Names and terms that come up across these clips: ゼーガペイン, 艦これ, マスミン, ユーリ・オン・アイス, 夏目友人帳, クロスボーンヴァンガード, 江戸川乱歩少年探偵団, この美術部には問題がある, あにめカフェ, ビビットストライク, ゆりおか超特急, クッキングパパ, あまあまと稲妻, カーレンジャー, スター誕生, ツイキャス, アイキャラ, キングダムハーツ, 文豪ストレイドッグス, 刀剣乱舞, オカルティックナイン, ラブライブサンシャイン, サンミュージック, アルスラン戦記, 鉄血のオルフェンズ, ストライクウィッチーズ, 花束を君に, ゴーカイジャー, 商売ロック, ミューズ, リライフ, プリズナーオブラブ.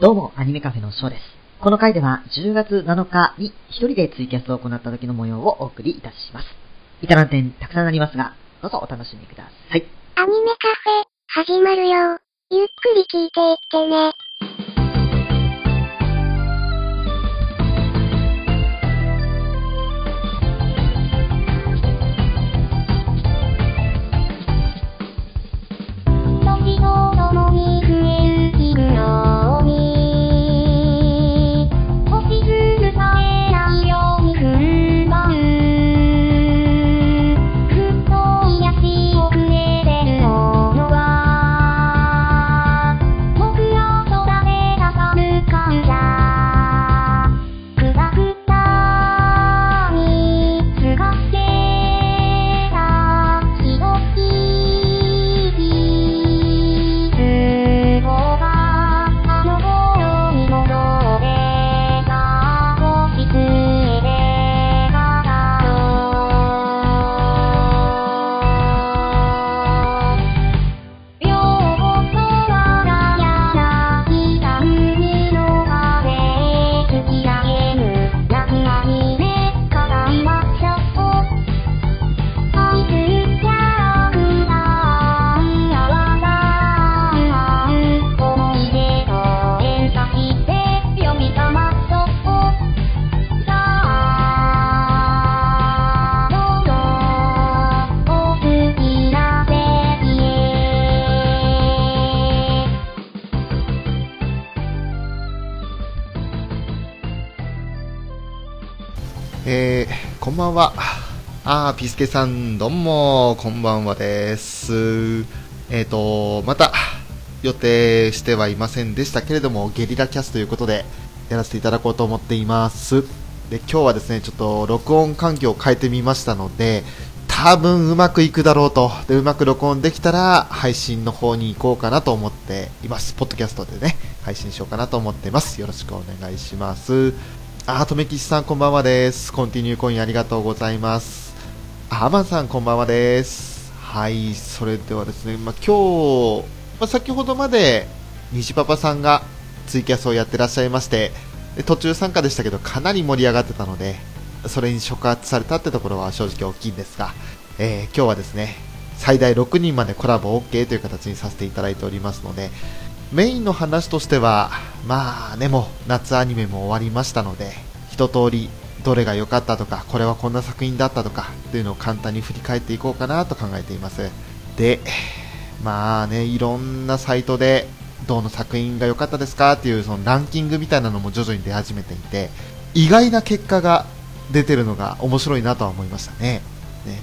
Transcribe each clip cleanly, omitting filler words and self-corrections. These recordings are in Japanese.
どうもアニメカフェのショーです。この回では10月7日に一人でツイキャスを行った時の模様をお送りいたします。至らん点たくさんありますが、どうぞお楽しみください。アニメカフェ始まるよ。ゆっくり聞いていってね。こんばんは。ピスケさん、どうもこんばんはです。また予定してはいませんでしたけれども、ゲリラキャスということでやらせていただこうと思っています。で、今日はですね、ちょっと録音環境を変えてみましたので、多分うまくいくだろうと。で、うまく録音できたら配信の方に行こうかなと思っています。ポッドキャストでね、配信しようかなと思っています。よろしくお願いします。とめきしさん、こんばんはです。コンティニューコインありがとうございます。アマンさん、こんばんはです。はい、それではですね、今日、先ほどまで虹パパさんがツイキャスをやってらっしゃいまして、で、途中参加でしたけどかなり盛り上がってたので、それに触発されたってところは正直大きいんですが、今日はですね、最大6人までコラボ OK という形にさせていただいておりますので、メインの話としては、でも夏アニメも終わりましたので、一通りどれが良かったとか、これはこんな作品だったとかっていうのを簡単に振り返っていこうかなと考えています。で、いろんなサイトでどの作品が良かったですかっていうそのランキングみたいなのも徐々に出始めていて、意外な結果が出てるのが面白いなとは思いましたね。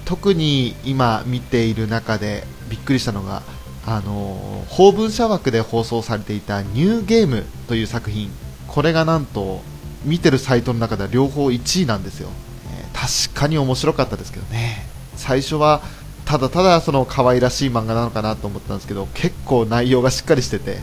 特に今見ている中でびっくりしたのが、法文社枠で放送されていたニューゲームという作品、これがなんと見てるサイトの中では両方1位なんですよ。確かに面白かったですけどね。最初はただただその可愛らしい漫画なのかなと思ったんですけど、結構内容がしっかりしてて、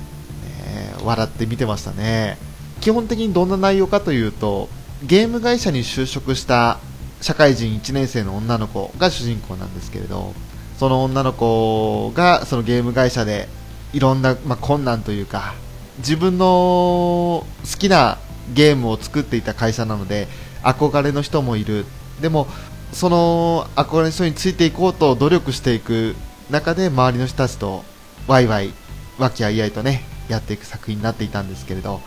笑って見てましたね。基本的にどんな内容かというと、ゲーム会社に就職した社会人1年生の女の子が主人公なんですけれど、その女の子がそのゲーム会社でいろんな、困難というか、自分の好きなゲームを作っていた会社なので憧れの人もいる。でもその憧れの人についていこうと努力していく中で、周りの人たちとワイワイ和気あいあいとね、やっていく作品になっていたんですけれど、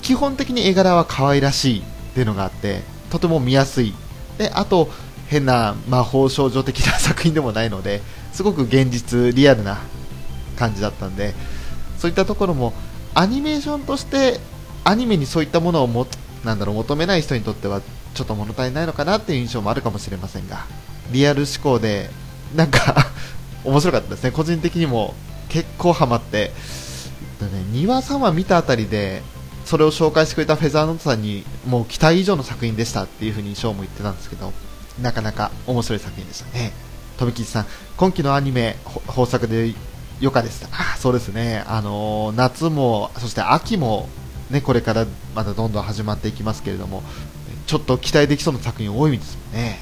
基本的に絵柄は可愛らしいっていうのがあって、とても見やすい。で、あと変な魔法少女的な作品でもないので、すごく現実リアルな感じだったんで、そういったところもアニメーションとして、アニメにそういったものを求めない人にとってはちょっと物足りないのかなっていう印象もあるかもしれませんが、リアル思考で面白かったですね。個人的にも結構ハマって、2話3話見たあたりでそれを紹介してくれたフェザーノートさんに、もう期待以上の作品でしたっていう風にショーも言ってたんですけど、なかなか面白い作品でしたね。とびきちさん、今期のアニメ豊作で良かでした。そうですね、夏もそして秋も、これからまだどんどん始まっていきますけれども、ちょっと期待できそうな作品多いですもんね。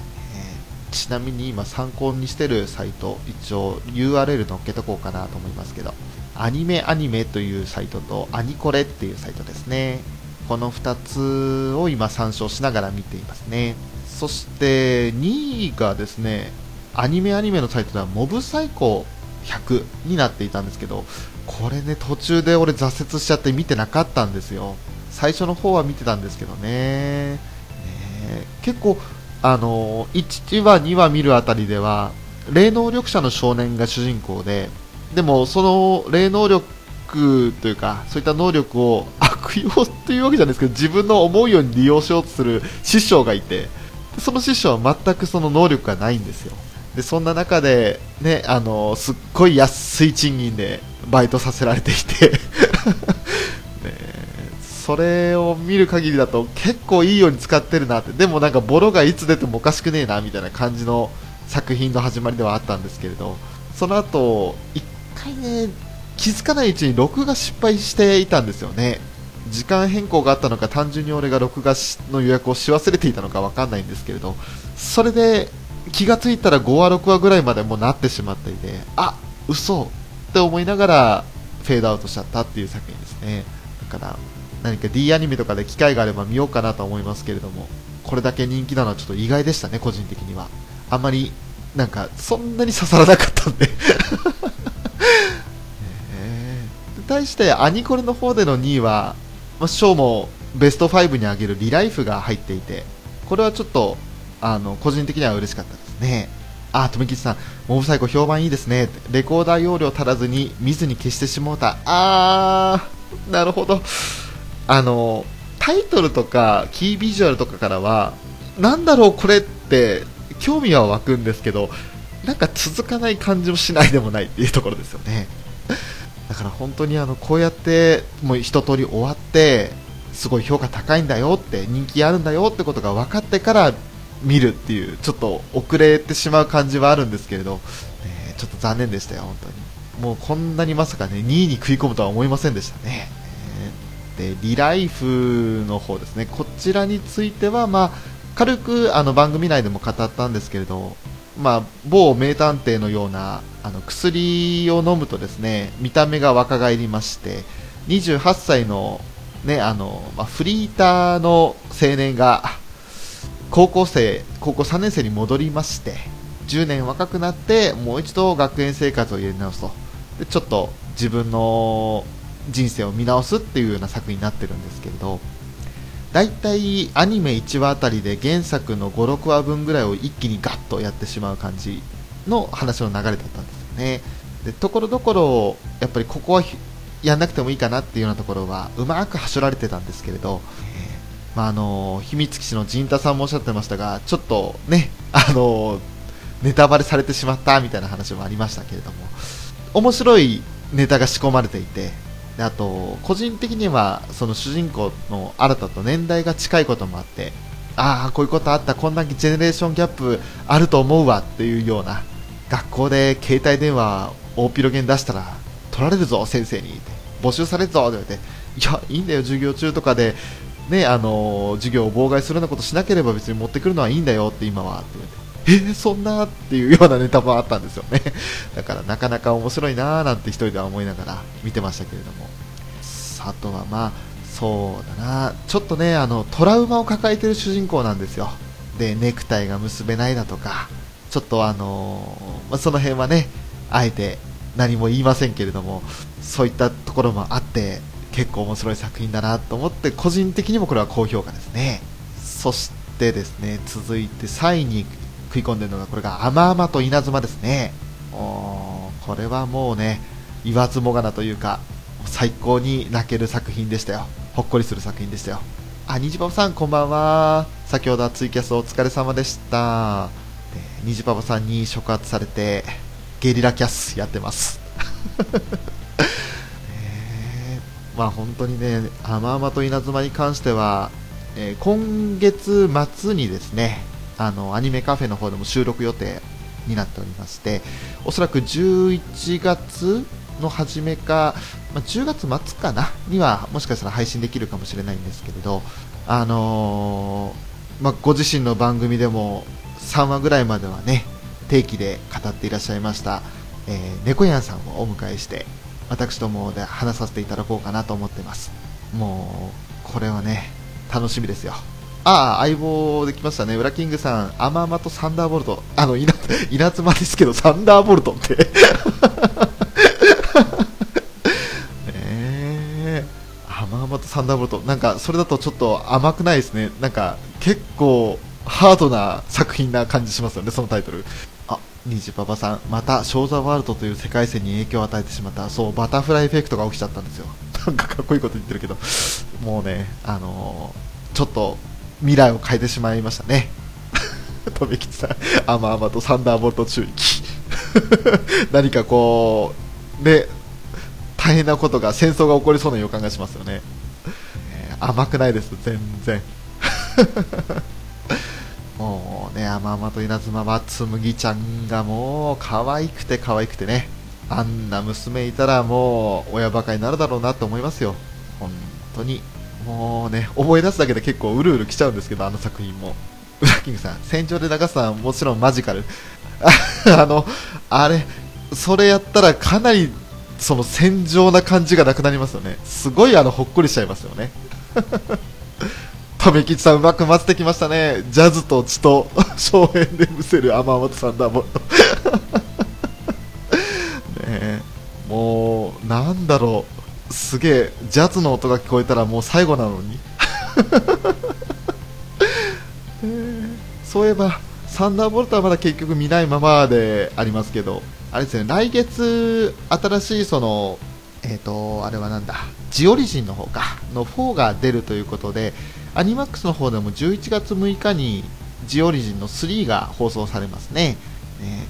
ちなみに今参考にしてるサイト、一応 URL 載っけとこうかなと思いますけど、アニメというサイトとアニコレっていうサイトですね。この2つを今参照しながら見ていますね。そして2位がですね、アニメのサイトではモブサイコ100になっていたんですけど、これね途中で俺挫折しちゃって見てなかったんですよ。最初の方は見てたんですけどね、結構1話2話見るあたりでは霊能力者の少年が主人公で、でもその霊能力というかそういった能力を悪用というわけじゃないですけど、自分の思うように利用しようとする師匠がいて、その師匠は全くその能力がないんですよ。でそんな中で、ね、すっごい安い賃金でバイトさせられていてね、それを見る限りだと結構いいように使ってるなって、でもなんかボロがいつ出てもおかしくねえなみたいな感じの作品の始まりではあったんですけれど、その後1回ね気づかないうちに録画失敗していたんですよね。時間変更があったのか単純に俺が録画の予約をし忘れていたのか分かんないんですけれど、それで気がついたら5話6話ぐらいまでもうなってしまっていて、あ、嘘って思いながらフェードアウトしちゃったっていう作品ですね。だから何かDアニメとかで機会があれば見ようかなと思いますけれども、これだけ人気なのはちょっと意外でしたね。個人的にはあんまりなんかそんなに刺さらなかったんで対してアニコレの方での2位は、賞もベスト5に上げるリライフが入っていて、これはちょっと個人的には嬉しかったですね。あ、富吉さん、モブサイコ評判いいですね。レコーダー容量足らずに見ずに消してしもうた。あー、なるほど。タイトルとかキービジュアルとかからはなんだろうこれって興味は湧くんですけど、なんか続かない感じもしないでもないっていうところですよね。だから本当にこうやってもう一通り終わって、すごい評価高いんだよって人気あるんだよってことが分かってから見るっていう、ちょっと遅れてしまう感じはあるんですけれど、ちょっと残念でしたよ本当に。もうこんなにまさかね2位に食い込むとは思いませんでしたね。でリライフの方ですね、こちらについては軽く番組内でも語ったんですけれど、某名探偵のような薬を飲むとですね見た目が若返りまして、28歳の、ねフリーターの青年が高校3年生に戻りまして、10年若くなってもう一度学園生活をやり直すと、でちょっと自分の人生を見直すっていうような作品になってるんですけれど、だいたいアニメ1話あたりで原作の5、6話分ぐらいを一気にガッとやってしまう感じの話の流れだったんですよね。でところどころやっぱりここはやんなくてもいいかなっていうようなところはうまくはしょられてたんですけれど、秘密基地の陣田さんもおっしゃってましたが、ちょっとねネタバレされてしまったみたいな話もありましたけれども、面白いネタが仕込まれていて、であと個人的にはその主人公の新たと年代が近いこともあって、ああこういうことあった、こんなジェネレーションギャップあると思うわっていうような、学校で携帯電話大広げに出したら取られるぞ先生に、募集されるぞって言われて、いやいいんだよ授業中とかで、ね、授業を妨害するようなことしなければ別に持ってくるのはいいんだよって今はって言われて、そんなっていうようなネタもあったんですよね。だからなかなか面白いなーなんて一人では思いながら見てましたけれども、あとはそうだな、ちょっとねトラウマを抱えてる主人公なんですよ。でネクタイが結べないだとか、ちょっとその辺はねあえて何も言いませんけれども、そういったところもあって結構面白い作品だなと思って、個人的にもこれは高評価ですね。そしてですね、続いて3位に食い込んでるのがこれが「あまあまと稲妻」ですね。これはもうね言わずもがなというか、最高に泣ける作品でしたよ。ほっこりする作品でしたよ。あ、にじぱぱさんこんばんは。先ほどはツイキャスお疲れ様でした。にじパパさんに触発されてゲリラキャスやってます本当にねあまあまと稲妻に関しては、今月末にですねアニメカフェの方でも収録予定になっておりまして、おそらく11月の初めか、10月末かなにはもしかしたら配信できるかもしれないんですけれど、ご自身の番組でも3話ぐらいまではね定期で語っていらっしゃいました、猫やんさんをお迎えして、私どもで話させていただこうかなと思っています。もうこれはね楽しみですよ。ああ、相棒できましたね。ウラキングさん、アママとサンダーボルト、稲妻ですけどサンダーボルトってアママとサンダーボルト、なんかそれだとちょっと甘くないですね。なんか結構ハードな作品な感じしますよね、そのタイトル。あ、ニジパパさん、またショーザワールドという世界線に影響を与えてしまった。そう、バタフライエフェクトが起きちゃったんですよ。なんかかっこいいこと言ってるけど、もうね、ちょっと未来を変えてしまいましたね。とめきちさん、アマアマとサンダーボルト宙域。何かこうね、大変なことが、戦争が起こりそうな予感がしますよね。甘くないです全然。もうね、アマアマと稲妻はつむぎちゃんがもう可愛くて可愛くてね、あんな娘いたらもう親バカになるだろうなと思いますよ、本当に。もうね、思い出すだけで結構うるうるきちゃうんですけど、あの作品も。ウラキングさん、戦場で流すのはもちろんマジカル。あれ、それやったらかなりその戦場な感じがなくなりますよね。すごいほっこりしちゃいますよね。とめきちさん、うまく混ぜてきましたね。ジャズと血と荘園でむせるアマモトサンダーボルト。ねえ、もうなんだろう、すげえジャズの音が聞こえたらもう最後なのに。そういえばサンダーボルトはまだ結局見ないままでありますけど、あれですね、来月新しいそのあれはなんだ、ジオリジンの方かの4が出るということで、アニマックスの方でも11月6日にジオリジンの3が放送されますね。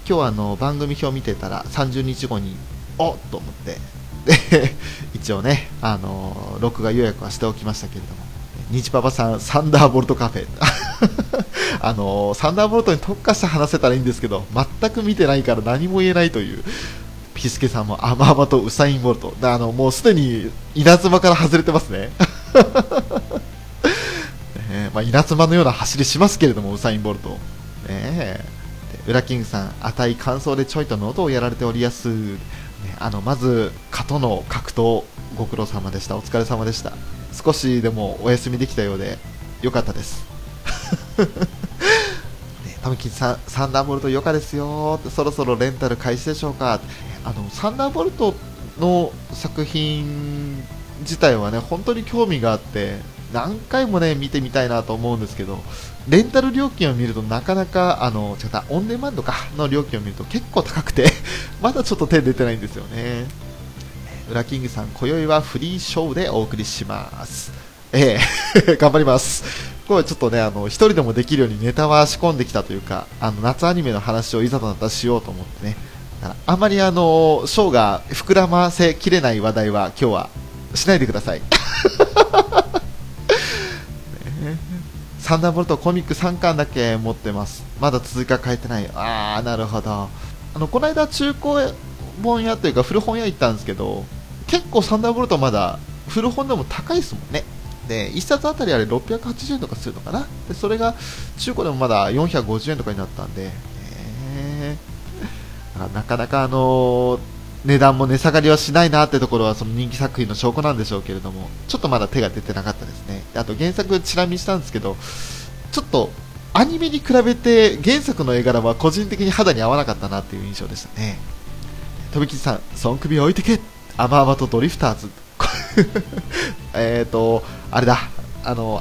今日番組表見てたら30日後におっと思って、で一応ね、録画予約はしておきましたけれども、にじパパさん、サンダーボルトカフェ。サンダーボルトに特化して話せたらいいんですけど、全く見てないから何も言えないという。ピスケさんもアマアマとウサインボルト、もうすでに稲妻から外れてますね。まあ、稲妻のような走りしますけれども、ウサインボルト。ウラキングさん、値乾燥でちょいと喉をやられておりやす。まず蚊との格闘ご苦労様でした。お疲れ様でした。少しでもお休みできたようでよかったです。たむきさん、サンダーボルト良かですよ、そろそろレンタル開始でしょうか。サンダーボルトの作品自体はね、本当に興味があって何回もね見てみたいなと思うんですけど、レンタル料金を見るとなかなかオンデマンドかの料金を見ると結構高くてまだちょっと手出てないんですよね。ウラキングさん、今宵はフリーショーでお送りします。頑張ります。これちょっとね、一人でもできるようにネタは仕込んできたというか、夏アニメの話をいざとなったらしようと思ってね、あまりショーが膨らませきれない話題は今日はしないでください。サンダーボルトコミック3巻だけ持ってます。まだ続きは変えてない。あー、なるほど。この間中古本屋というか古本屋行ったんですけど、結構サンダーボルトまだ古本でも高いですもんね。で、1冊あたりあれ680円とかするのかな。でそれが中古でもまだ450円とかになったんで、なかなか値段も値下がりはしないなってところはその人気作品の証拠なんでしょうけれども、ちょっとまだ手が出てなかったですね。あと原作チラ見したんですけど、ちょっとアニメに比べて原作の絵柄は個人的に肌に合わなかったなっていう印象でしたね。とびきちさん、そん首置いてけ、アマアマとドリフターズ。あれだ、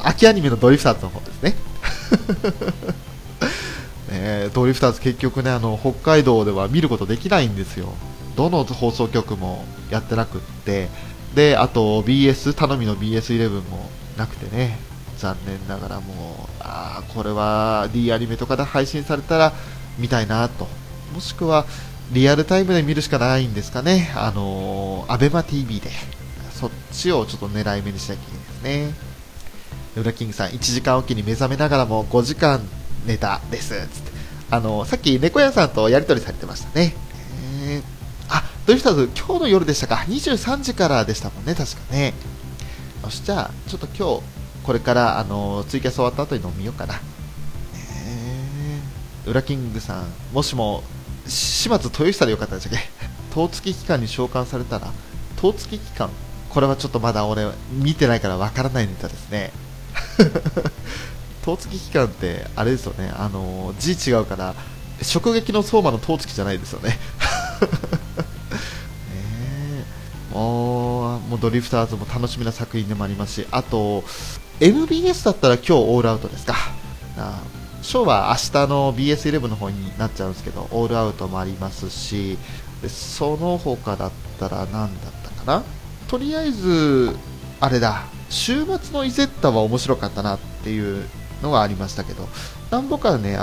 秋アニメのドリフターズの方ですね。ドリフターズ結局ね、北海道では見ることできないんですよ。どの放送局もやってなくって、であと BS 頼みの BS11 もなくてね、残念ながらもうこれは D アニメとかで配信されたら見たいなと、もしくはリアルタイムで見るしかないんですかね。ABEMATV でそっちをちょっと狙い目にしたいですね。ウラキングさん、1時間おきに目覚めながらも5時間寝たですつって、さっき猫屋さんとやり取りされてましたね。ドリフターズ今日の夜でしたか、23時からでしたもんね、確かね。よし、じゃあちょっと今日これからツイキャス終わった後に飲みようかな。ウラキングさん、もしも島津豊久でよかったでしたっけ。十月期間に召喚されたら十月期間、これはちょっとまだ俺見てないからわからないネタですね。十月期間ってあれですよね、字違うから直撃の相馬の十月じゃないですよね。もうドリフターズも楽しみな作品でもありますし、あと MBS だったら今日オールアウトですか。ショーは明日の BS11 の方になっちゃうんですけど、オールアウトもありますし、でその他だったら何だったかな、とりあえずあれだ、週末のイゼッタは面白かったなっていうのがありましたけど、僕はね、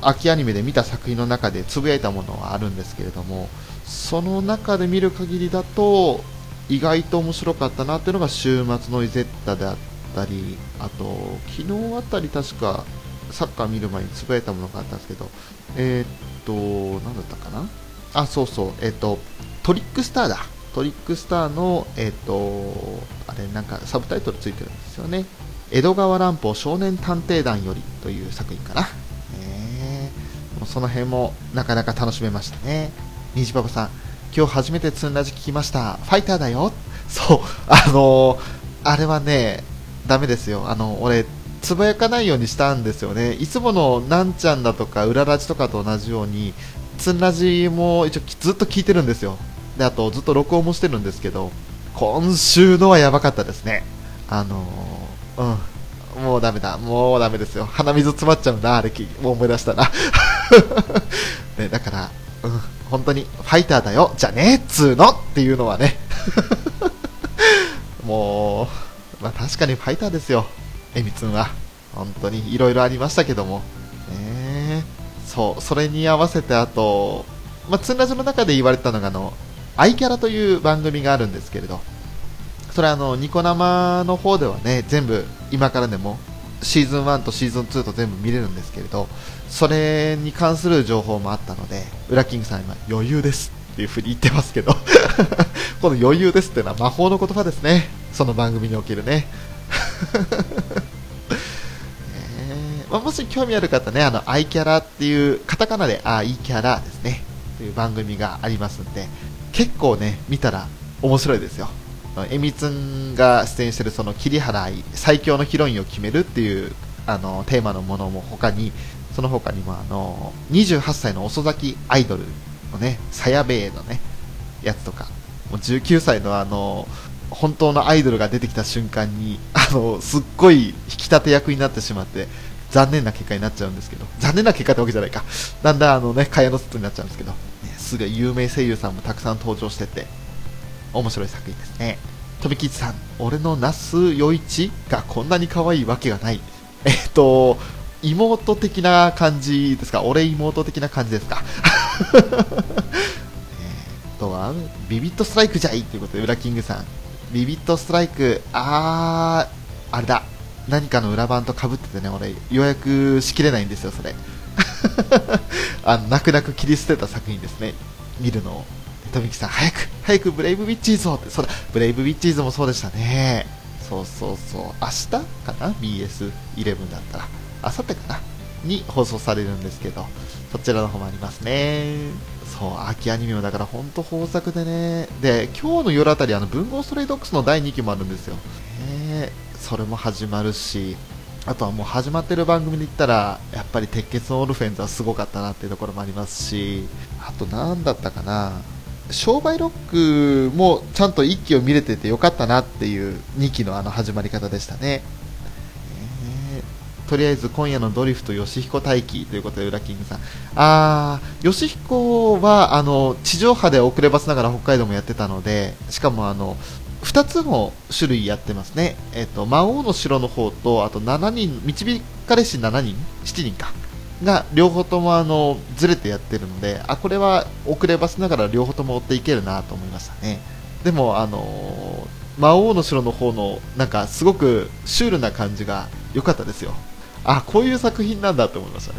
秋アニメで見た作品の中でつぶやいたものはあるんですけれども、その中で見る限りだと意外と面白かったなっていうのが週末のイゼッタであったり、あと昨日あたり確かサッカー見る前につぶやいたものがあったんですけど、何だったかな、そうそう、トリックスターだ、トリックスターのあれなんかサブタイトルついてるんですよね、江戸川乱歩少年探偵団よりという作品かな。もうその辺もなかなか楽しめましたね。虹パパさん、今日初めてツンラジ聞きました、ファイターだよ。そう、あれはねダメですよ。俺つぶやかないようにしたんですよね。いつものなんちゃんだとかうららじとかと同じようにツンラジも一応ずっと聞いてるんですよ。であとずっと録音もしてるんですけど、今週のはやばかったですね。もうダメだ、もうダメですよ。鼻水詰まっちゃうな、あれもう思い出したな。ね、だから、本当にファイターだよじゃねえっつーのっていうのはね。もう、確かにファイターですよ、えみつんは。本当にいろいろありましたけども、そう、それに合わせてあと、ツンラジの中で言われたのがアイキャラという番組があるんですけれど、それはニコ生の方ではね、全部今からでもシーズン1とシーズン2と全部見れるんですけれど、それに関する情報もあったので、ウラキングさん今余裕ですっていうふうに言ってますけど、この余裕ですっていうのは魔法の言葉ですね、その番組におけるね。もし興味ある方ね、アイキャラっていうカタカナでアイキャラですねという番組がありますんで、結構ね見たら面白いですよ。えみつんが出演しているその桐原愛最強のヒロインを決めるっていうテーマのものも他に、その他にも28歳の遅咲きアイドルのねさやべえのねやつとか、もう19歳の本当のアイドルが出てきた瞬間にすっごい引き立て役になってしまって残念な結果になっちゃうんですけど、残念な結果ってわけじゃないか、だんだん蚊帳の外になっちゃうんですけど、ね、すごい有名声優さんもたくさん登場してて面白い作品ですね。とびきちさん、俺の那須与一がこんなに可愛いわけがない。妹的な感じですか、俺妹的な感じですか。はビビットストライクじゃいということで、ウラキングさんビビットストライク、あれだ、何かの裏版と被っててね、俺予約しきれないんですよそれ。泣く泣く切り捨てた作品ですね、見るのを。とびきさん、早くブレイブウィッチーズをって、そうだ、ブレイブウィッチーズもそうでしたね。そうそうそう、明日かな BS11 だったら明後日かなに放送されるんですけど、そちらの方もありますね。そう、秋アニメもだから本当豊作でね、で今日の夜あたり文豪ストレイドッグスの第2期もあるんですよ。それも始まるし、あとはもう始まってる番組で言ったらやっぱり鉄血のオルフェンズはすごかったなっていうところもありますし、あと何だったかな、商売ロックもちゃんと1期を見れててよかったなっていう2期の始まり方でしたね。とりあえず今夜のドリフと吉彦待機ということで、ウラキングさん、吉彦は地上波で遅ればせながら北海道もやってたので、しかも2つの種類やってますね。魔王の城の方と、あと7人、導かれし7人かが両方ともずれてやってるので、これは遅ればせながら両方とも追っていけるなと思いましたね。でも魔王の城の方のなんかすごくシュールな感じが良かったですよ。こういう作品なんだと思いましたね。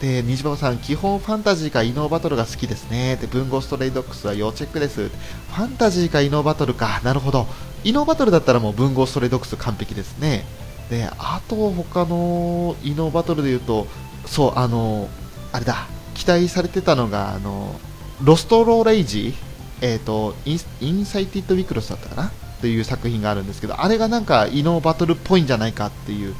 で、虹パパさん、基本ファンタジーか異能バトルが好きですね。で、文豪ストレイドッグスは要チェックです。ファンタジーか異能バトルか、なるほど、異能バトルだったらもう文豪ストレイドッグス完璧ですね。で、あと他の異能バトルで言うと、そう、あれだ、期待されてたのがロストローレイジインサイティッド・ミクロスだったかなという作品があるんですけど、あれがなんか異能バトルっぽいんじゃないかっていう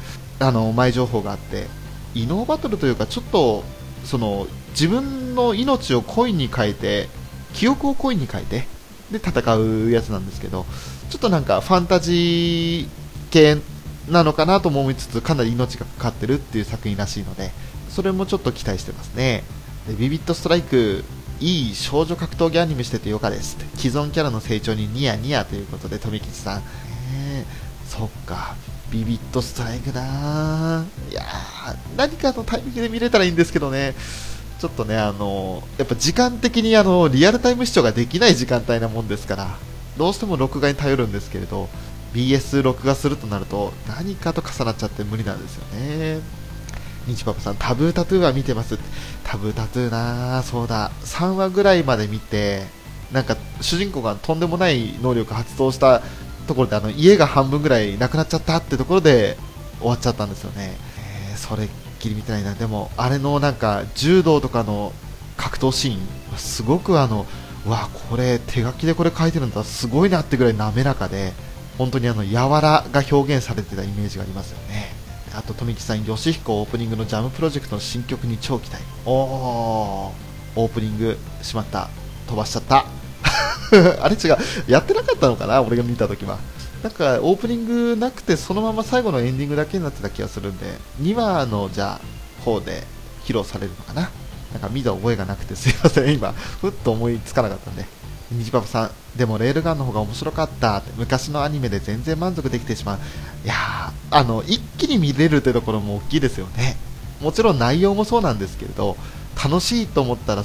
前情報があって、異能バトルというかちょっとその自分の命をコインに変えて、記憶をコインに変えてで戦うやつなんですけど、ちょっとなんかファンタジー系なのかなとも思いつつ、かなり命がかかってるっていう作品らしいので、それもちょっと期待してますね。でビビットストライク、いい少女格闘技アニメしててよかですって、既存キャラの成長にニヤニヤということで、富吉さん、そっか、ビビットストライクなー、いやー、何かのタイミングで見れたらいいんですけどね、ちょっとね、やっぱ時間的にリアルタイム視聴ができない時間帯なもんですから、どうしても録画に頼るんですけれど、 BS 録画するとなると何かと重なっちゃって無理なんですよね。ニチパパさん、タブータトゥーは見てます。タブータトゥーなー、そうだ、3話ぐらいまで見て、なんか主人公がとんでもない能力発動したところで、家が半分ぐらいなくなっちゃったってところで終わっちゃったんですよね。それっきり見てないな。でもあれのなんか柔道とかの格闘シーン、すごくうわ、これ手書きでこれ書いてるんだ、すごいなってぐらい滑らかで、本当に柔らが表現されてたイメージがありますよね。あと富木さん、ヨシヒコオープニングのジャムプロジェクトの新曲に超期待。おー、オープニングしまった、飛ばしちゃったあれ違う、やってなかったのかな、俺が見たときは。なんかオープニングなくて、そのまま最後のエンディングだけになってた気がするんで、2話のじゃあ方で披露されるのかな。なんか見た覚えがなくてすいません、今ふっと思いつかなかったんで。にじパパさん、でもレールガンの方が面白かったって、昔のアニメで全然満足できてしまう。いやー、一気に見れるってところも大きいですよね。もちろん内容もそうなんですけれど、楽しいと思ったら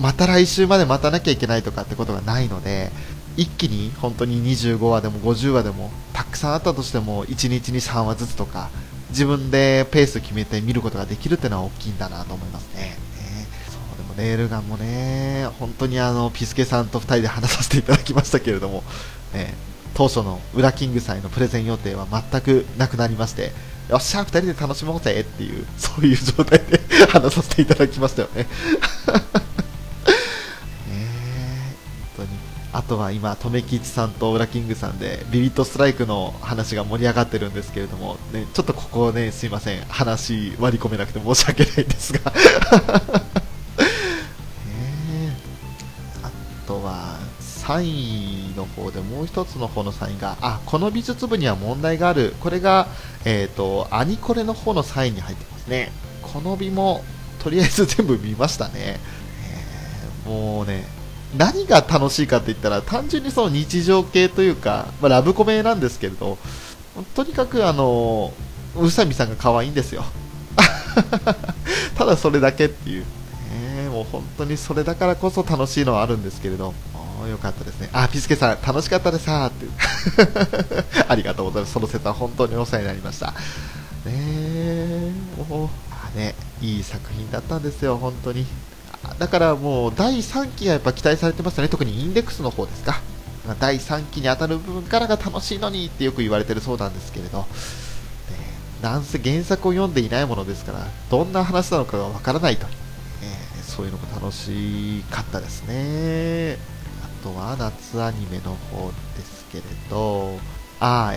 また来週まで待たなきゃいけないとかってことがないので、一気に本当に25話でも50話でもたくさんあったとしても、1日に3話ずつとか自分でペース決めて見ることができるっていうのは大きいんだなと思いますね。レールガンもね、本当にピスケさんと2人で話させていただきましたけれども、当初の裏キングさんへのプレゼン予定は全くなくなりまして、よっしゃ2人で楽しもうぜっていう、そういう状態で話させていただきましたよね本当に。あとは今、とめきちさんと裏キングさんでビビットストライクの話が盛り上がってるんですけれども、ね、ちょっとここね、すいません、話割り込めなくて申し訳ないんですが3位の方で、もう一つの方の3位が、この美術部には問題がある、これが、アニコレの方の3位に入ってますね。この美もとりあえず全部見ましたね。もうね、何が楽しいかって言ったら、単純にその日常系というか、ラブコメなんですけれど、とにかく宇佐美さんが可愛いんですよただそれだけっていう、もう本当にそれだからこそ楽しいのはあるんですけれど、よかったですね。ピスケさん楽しかったですさーってありがとうございます。その説は本当にお世話になりました。いい作品だったんですよ本当に。だからもう第3期がやっぱ期待されてますよね。特にインデックスの方ですか。第3期に当たる部分からが楽しいのにってよく言われてるそうなんですけれど、なんせ原作を読んでいないものですから、どんな話なのかがわからないと、そういうのも楽しかったですね。あとは夏アニメの方ですけれど、ア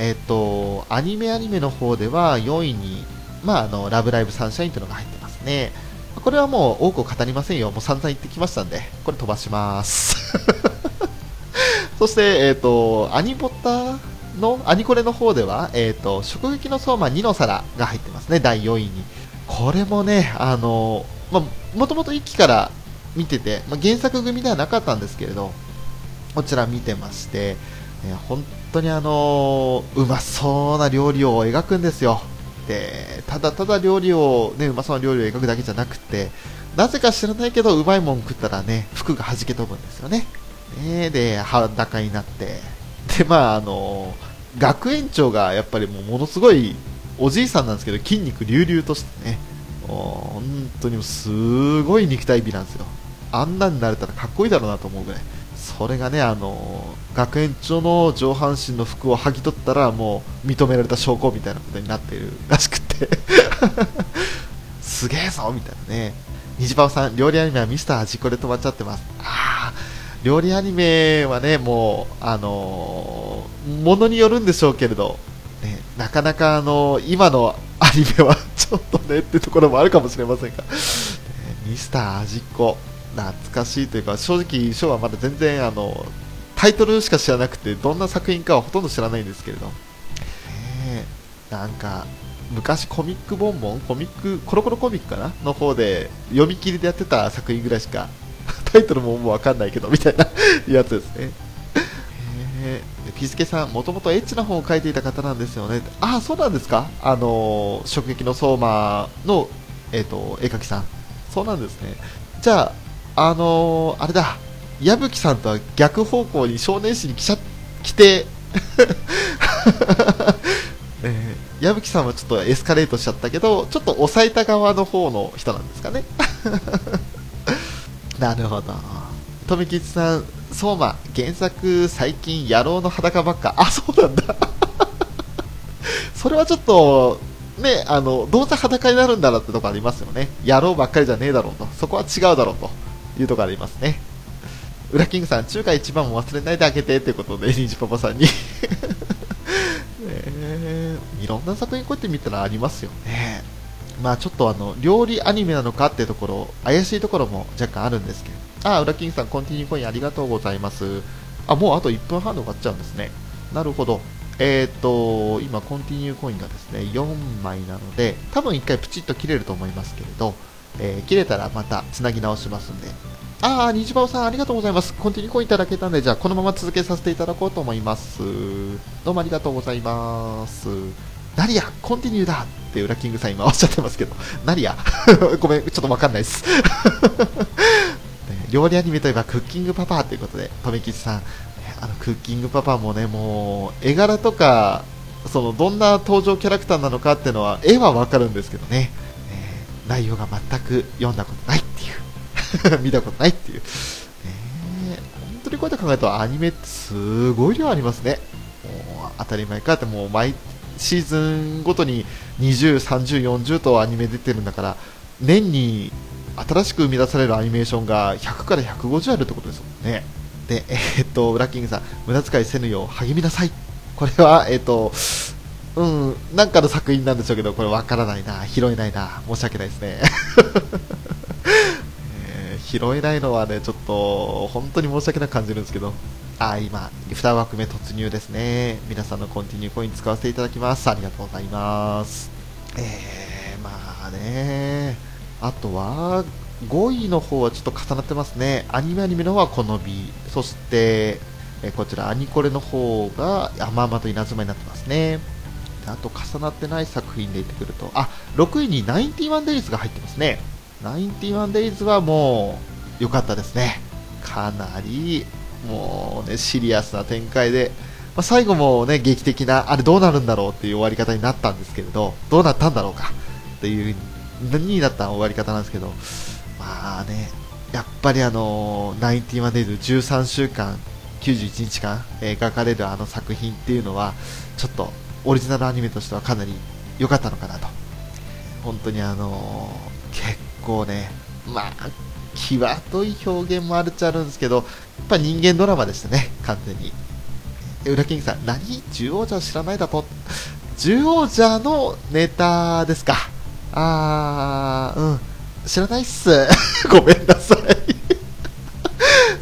ニメの方では4位に、ラブライブサンシャインというのが入ってますね。これはもう多くを語りませんよ。もう散々言ってきましたんで、これ飛ばしますそして、アニコレの方では、食撃の相馬2の皿が入ってますね、第4位に。これもね、もともと1期から見てて、原作組ではなかったんですけれど、こちら見てまして、本当にうまそうな料理を描くんですよ。で、ただただ料理を、うまそうな料理を描くだけじゃなくて、なぜか知らないけどうまいもん食ったらね、服が弾け飛ぶんですよね。で、裸になって、で、学園長がやっぱりものすごいおじいさんなんですけど、筋肉隆々としてね、本当にすごい肉体美なんですよ。あんなになれたらかっこいいだろうなと思うぐらい。それがね、学園長の上半身の服を剥ぎ取ったらもう認められた証拠みたいなことになっているらしくてすげえぞみたいなね。にじぱおさん、料理アニメはミスター味これ止まっちゃってます。料理アニメはね、もうものによるんでしょうけれど、ね、なかなか今のアニメはちょっとねってところもあるかもしれませんが、ね、ミスター味っ子懐かしいというか、正直ショーはまだ全然タイトルしか知らなくて、どんな作品かはほとんど知らないんですけれど、なんか昔コミックボンボンコミックコロコロコミックかなの方で読み切りでやってた作品ぐらいしか、タイトルももう分かんないけどみたいなやつですね。ピスケさん、もともとエッチな本を書いていた方なんですよね。ああ、そうなんですか。食撃の相馬の、絵描きさん。そうなんですね。じゃあ、あれだ、矢吹さんとは逆方向に少年誌に来て矢吹さんはちょっとエスカレートしちゃったけど、ちょっと抑えた側の方の人なんですかね。なるほど。とみきちさん、そうま、原作最近野郎の裸ばっか。あ、そうなんだ。それはちょっとね、どうせ裸になるんだろうってとこありますよね。野郎ばっかりじゃねえだろうと、そこは違うだろうというとこありますね。ウラキングさん、中華一番も忘れないであげてということで、ニンジパパさんに。いろんな作品こうやって見たらありますよね。まあちょっと料理アニメなのかってところ、怪しいところも若干あるんですけど。ああ、ウラキングさん、コンティニューコインありがとうございます。あ、もうあと1分半で終わっちゃうんですね。なるほど。今コンティニューコインがですね4枚なので、多分1回プチッと切れると思いますけれど、切れたらまたつなぎ直しますんで。ああ、にじばおさん、ありがとうございます。コンティニューコインいただけたんで、じゃあこのまま続けさせていただこうと思います。どうもありがとうございます。ナリアコンティニューだってウラキングさん今おっしゃってますけど、ナリアごめん、ちょっとわかんないです。料理アニメといえばクッキングパパということで、とめきちさん、クッキングパパもね、もう絵柄とかどんな登場キャラクターなのかっていうのは絵はわかるんですけどね、内容が全く読んだことないっていう見たことないっていう、本当にこうやって考えるとアニメってすごい量ありますね。もう当たり前かって、もう毎シーズンごとに20、30、40とアニメ出てるんだから、年に新しく生み出されるアニメーションが100から150あるってことですもんね。で、ブラッキングさん、無駄遣いせぬよう励みなさい。これは、なんかの作品なんでしょうけど、これわからないな、拾えないな、申し訳ないですね。拾えないのはね、ちょっと本当に申し訳なく感じるんですけど、今2枠目突入ですね。皆さんのコンティニューコイン使わせていただきます。ありがとうございます。まあね、あとは5位の方はちょっと重なってますね。アニメの方はこの B、 そしてこちらアニコレの方が甘々と稲妻になってますね。あと重なってない作品で言ってくると、あ、6位に91デイズが入ってますね。91デイズはもう良かったですね。かなりもうね、シリアスな展開で、まあ、最後もね、劇的な、あれどうなるんだろうっていう終わり方になったんですけれど、どうなったんだろうかっていう何だった終わり方なんですけど、まあね、やっぱり91デイズ13週間91日間描かれるあの作品っていうのは、ちょっとオリジナルアニメとしてはかなり良かったのかなと。本当に結構ね、まあ際どい表現もあるっちゃあるんですけど、やっぱ人間ドラマでしたね、完全に。ウラキングさん、何獣王者知らないだと、獣王者のネタですか。知らないっす。ごめんなさい。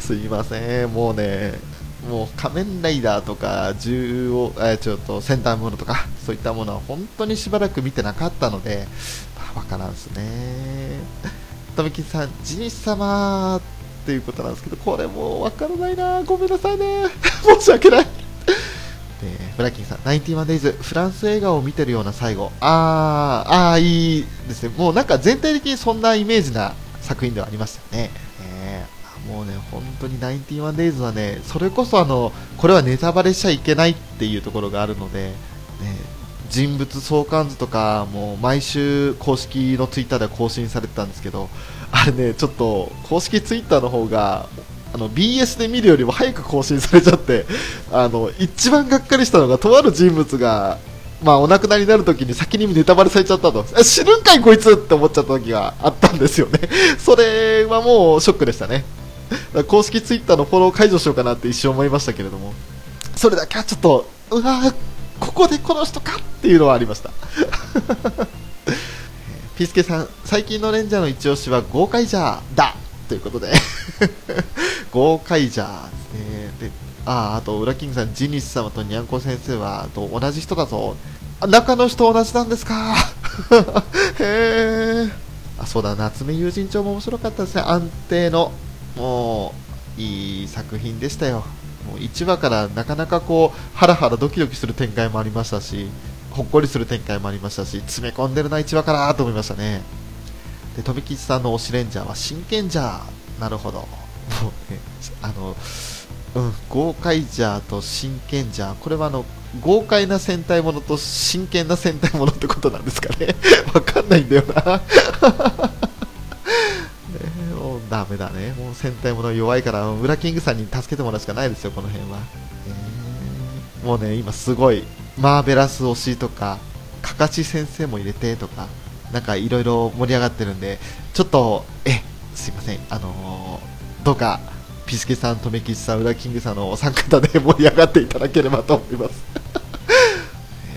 すいません、もうね、もう仮面ライダーとか、ちょっとセンターものとか、そういったものは本当にしばらく見てなかったので、わからんですね。とみきさん、ジン様っていうことなんですけど、これもうわからないな、ごめんなさいね。申し訳ない。ブラッキンさん、91デイズ、フランス映画を見てるような最後。いいですね。もうなんか全体的にそんなイメージな作品ではありましたよね。もうね、本当に91デイズはね、それこそこれはネタバレしちゃいけないっていうところがあるので、ね、人物相関図とか、もう毎週公式のツイッターでは更新されてたんですけど、あれね、ちょっと公式ツイッターの方が、BS で見るよりも早く更新されちゃって、一番がっかりしたのが、とある人物が、まあ、お亡くなりになるときに先にネタバレされちゃったと、知るんかいこいつって思っちゃったときがあったんですよね。それはもうショックでしたね。公式ツイッターのフォローを解除しようかなって一瞬思いましたけれども、それだけはちょっとうわーここでこの人かっていうのはありました。ピースケさん、最近のレンジャーの一押しはゴーカイジャーだということでゴーカイジャーですね。で、あとウラキングさん、ジニス様とニャンコ先生はと同じ人だぞ。中の人同じなんですか。へえ。あ、そうだ、夏目友人帳も面白かったですね。安定のもういい作品でしたよ。もう1話からなかなかこうハラハラドキドキする展開もありましたし、ほっこりする展開もありましたし、詰め込んでるな1話からと思いましたね。で、飛吉さんの推しレンジャーは真剣ジャー、なるほど。もうね、豪快ジャーと真剣ジャー、これは豪快な戦隊ものと真剣な戦隊ものってことなんですかね。わかんないんだよな。もうダメだね、もう戦隊もの弱いからウラキングさんに助けてもらうしかないですよ、この辺は。もうね、今すごいマーベラス推しとかカカチ先生も入れてとか、なんかいろいろ盛り上がってるんで、ちょっとすいません、どうかピスケさん、とめきちさん、ウラキングさんのお三方で盛り上がっていただければと思います。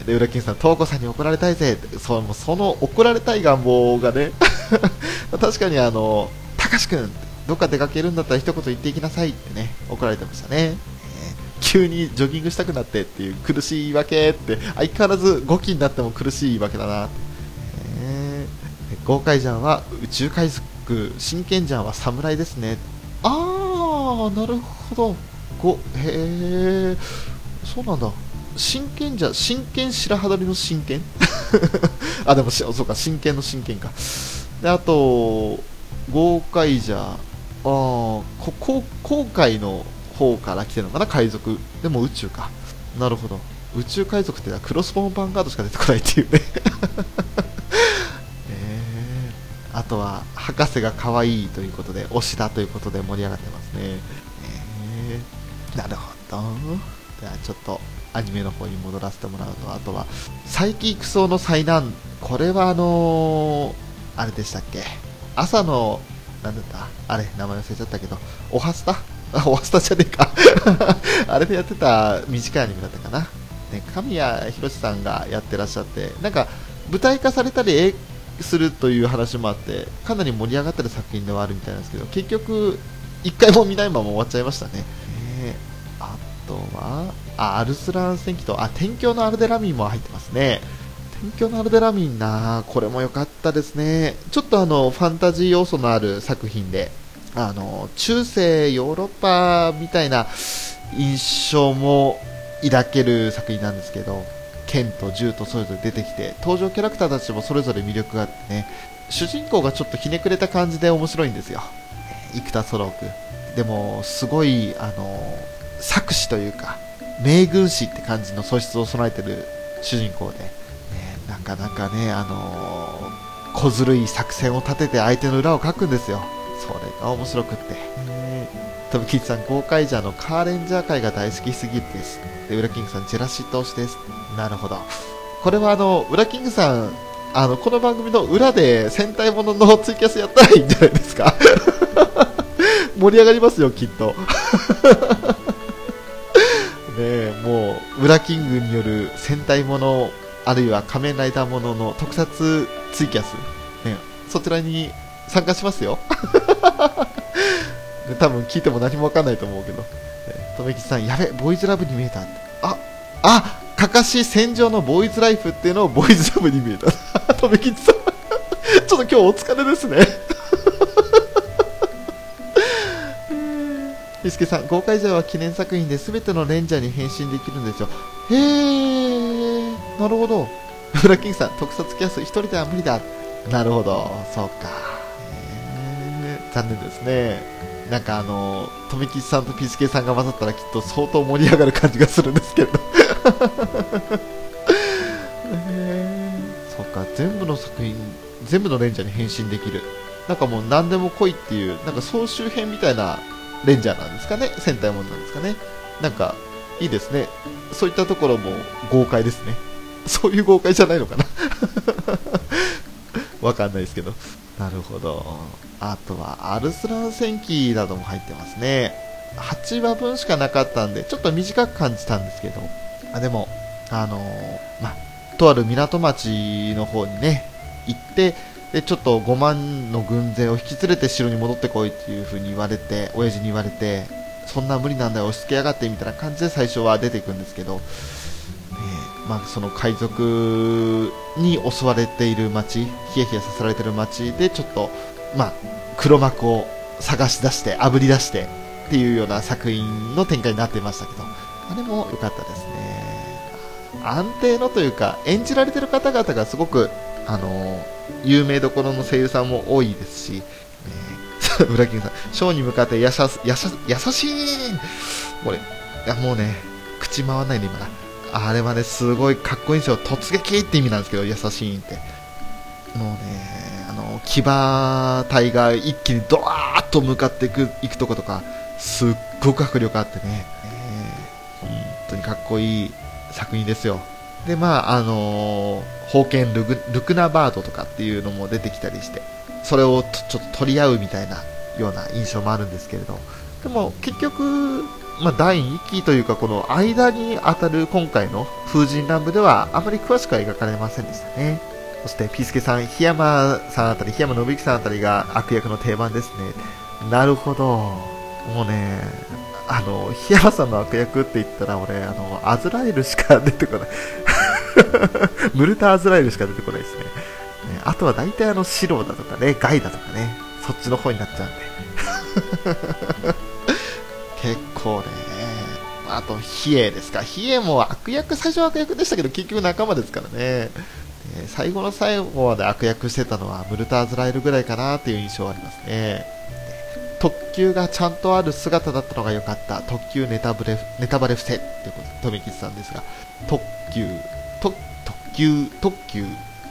で、ウラキングさん、トウコさんに怒られたいぜ、その怒られたい願望がね確かにたかしくん、どっか出かけるんだったら一言言っていきなさいってね、怒られてましたね。急にジョギングしたくなってっていう苦しい言い訳って、相変わらず5期になっても苦しい言い訳だな。ゴーカイジャンは宇宙海賊、真剣ジャンは侍ですね。なるほど。へえ、そうなんだ。真剣じゃ、真剣白肌りの真剣あ、でもそうか、真剣の真剣か。で、あと豪快じゃ、航海の方から来てるのかな、海賊でも宇宙か。なるほど、宇宙海賊ってクロスボーンヴァンガードしか出てこないっていうねあとは博士が可愛いということで推しだということで盛り上がってますね。なるほど。ではちょっとアニメの方に戻らせてもらうと、あとはサイキ育壮の災難、これはあれでしたっけ、朝のなんだったあれ、名前忘れちゃったけど、おはスタじゃねえかあれでやってた短いアニメだったかな、ね、神谷博さんがやってらっしゃって、なんか舞台化されたりするという話もあって、かなり盛り上がってる作品ではあるみたいなんですけど、結局1回も見ないまま終わっちゃいましたね。あとはアルスラン戦記と天境のアルデラミンも入ってますね。天境のアルデラミンな、これも良かったですね。ちょっとファンタジー要素のある作品で、中世ヨーロッパみたいな印象も抱ける作品なんですけど、剣と銃とそれぞれ出てきて、登場キャラクターたちもそれぞれ魅力があってね、主人公がちょっとひねくれた感じで面白いんですよ、生田ソローク。でもすごい策士というか名軍師って感じの素質を備えてる主人公で、ね、なかなかね小ずるい作戦を立てて相手の裏をかくんですよ。それが面白くって、トムキッズさん、ゴーカイジャーのカーレンジャー界が大好きすぎです。で、ウラキングさん、ジェラシット推しです。なるほど。これはウラキングさん、この番組の裏で戦隊もののツイキャスやったらいいんじゃないですか盛り上がりますよ、きっとねえ、もうウラキングによる戦隊もの、あるいは仮面ライダーものの特撮ツイキャス、ね、そちらに参加しますよで、多分聞いても何も分かんないと思うけど、とめきさん、やべ、ボーイズラブに見えた。かかし戦場のボーイズライフっていうのをボーイズラブに見えた。とめきさんちょっと今日お疲れですねピスケさん、ゴーカイジャーは記念作品で全てのレンジャーに変身できるんですよ。へー、なるほど。ブラッキングさん、特撮キャス一人では無理だ。なるほど、そうか。残念ですね。なんかとめきちさんとピスケさんが混ざったらきっと相当盛り上がる感じがするんですけれどそうか、全部の作品、全部のレンジャーに変身できる、なんかもう何でも来いっていう、なんか総集編みたいなレンジャーなんですかね、戦隊ものなんですかね。なんかいいですね、そういったところも豪快ですね。そういう豪快じゃないのかなわかんないですけど。なるほど。あとはアルスラン戦記なども入ってますね。8話分しかなかったんでちょっと短く感じたんですけど、でもとある港町の方にね行って、でちょっと5万の軍勢を引き連れて城に戻ってこいっていう風に言われて、親父に言われて、そんな無理なんだよ押し付けやがってみたいな感じで最初は出ていくんですけど、その海賊に襲われている町、ヒヤヒヤさせられている町でちょっと、黒幕を探し出して炙り出してっていうような作品の展開になっていましたけど、あれも良かったですね。安定のというか演じられている方々がすごく有名どころの声優さんも多いですし、ブラキンさん、ショーに向かって優しい、これいやもうね口回んないで、今なあれはねすごいかっこいいんですよ。突撃って意味なんですけど、優しいってもうね、騎馬隊が一気にドワーッと向かっていくとことかすっごく迫力あってね、本当にかっこいい作品ですよ。で宝剣ルクナバードとかっていうのも出てきたりして、それをちょっと取り合うみたいなような印象もあるんですけれど、でも結局、第1期というかこの間に当たる今回の風神乱舞ではあまり詳しくは描かれませんでしたね。そしてピースケさん、檜山伸之さんあたりが悪役の定番ですね。なるほど。もうね、檜山さんの悪役って言ったら俺アズラエルしか出てこないムルタ・アズラエルしか出てこないですね。あとは大体シロだとかね、ガイだとかね、そっちの方になっちゃうんで結構ね。あとヒエですか、ヒエも最初は悪役でしたけど結局仲間ですからね。最後の最後まで悪役してたのはムルタ・アズラエルぐらいかなっていう印象はありますね。特急がちゃんとある姿だったのが良かった、特急ネタバレ伏せってことで富吉さんですが、特急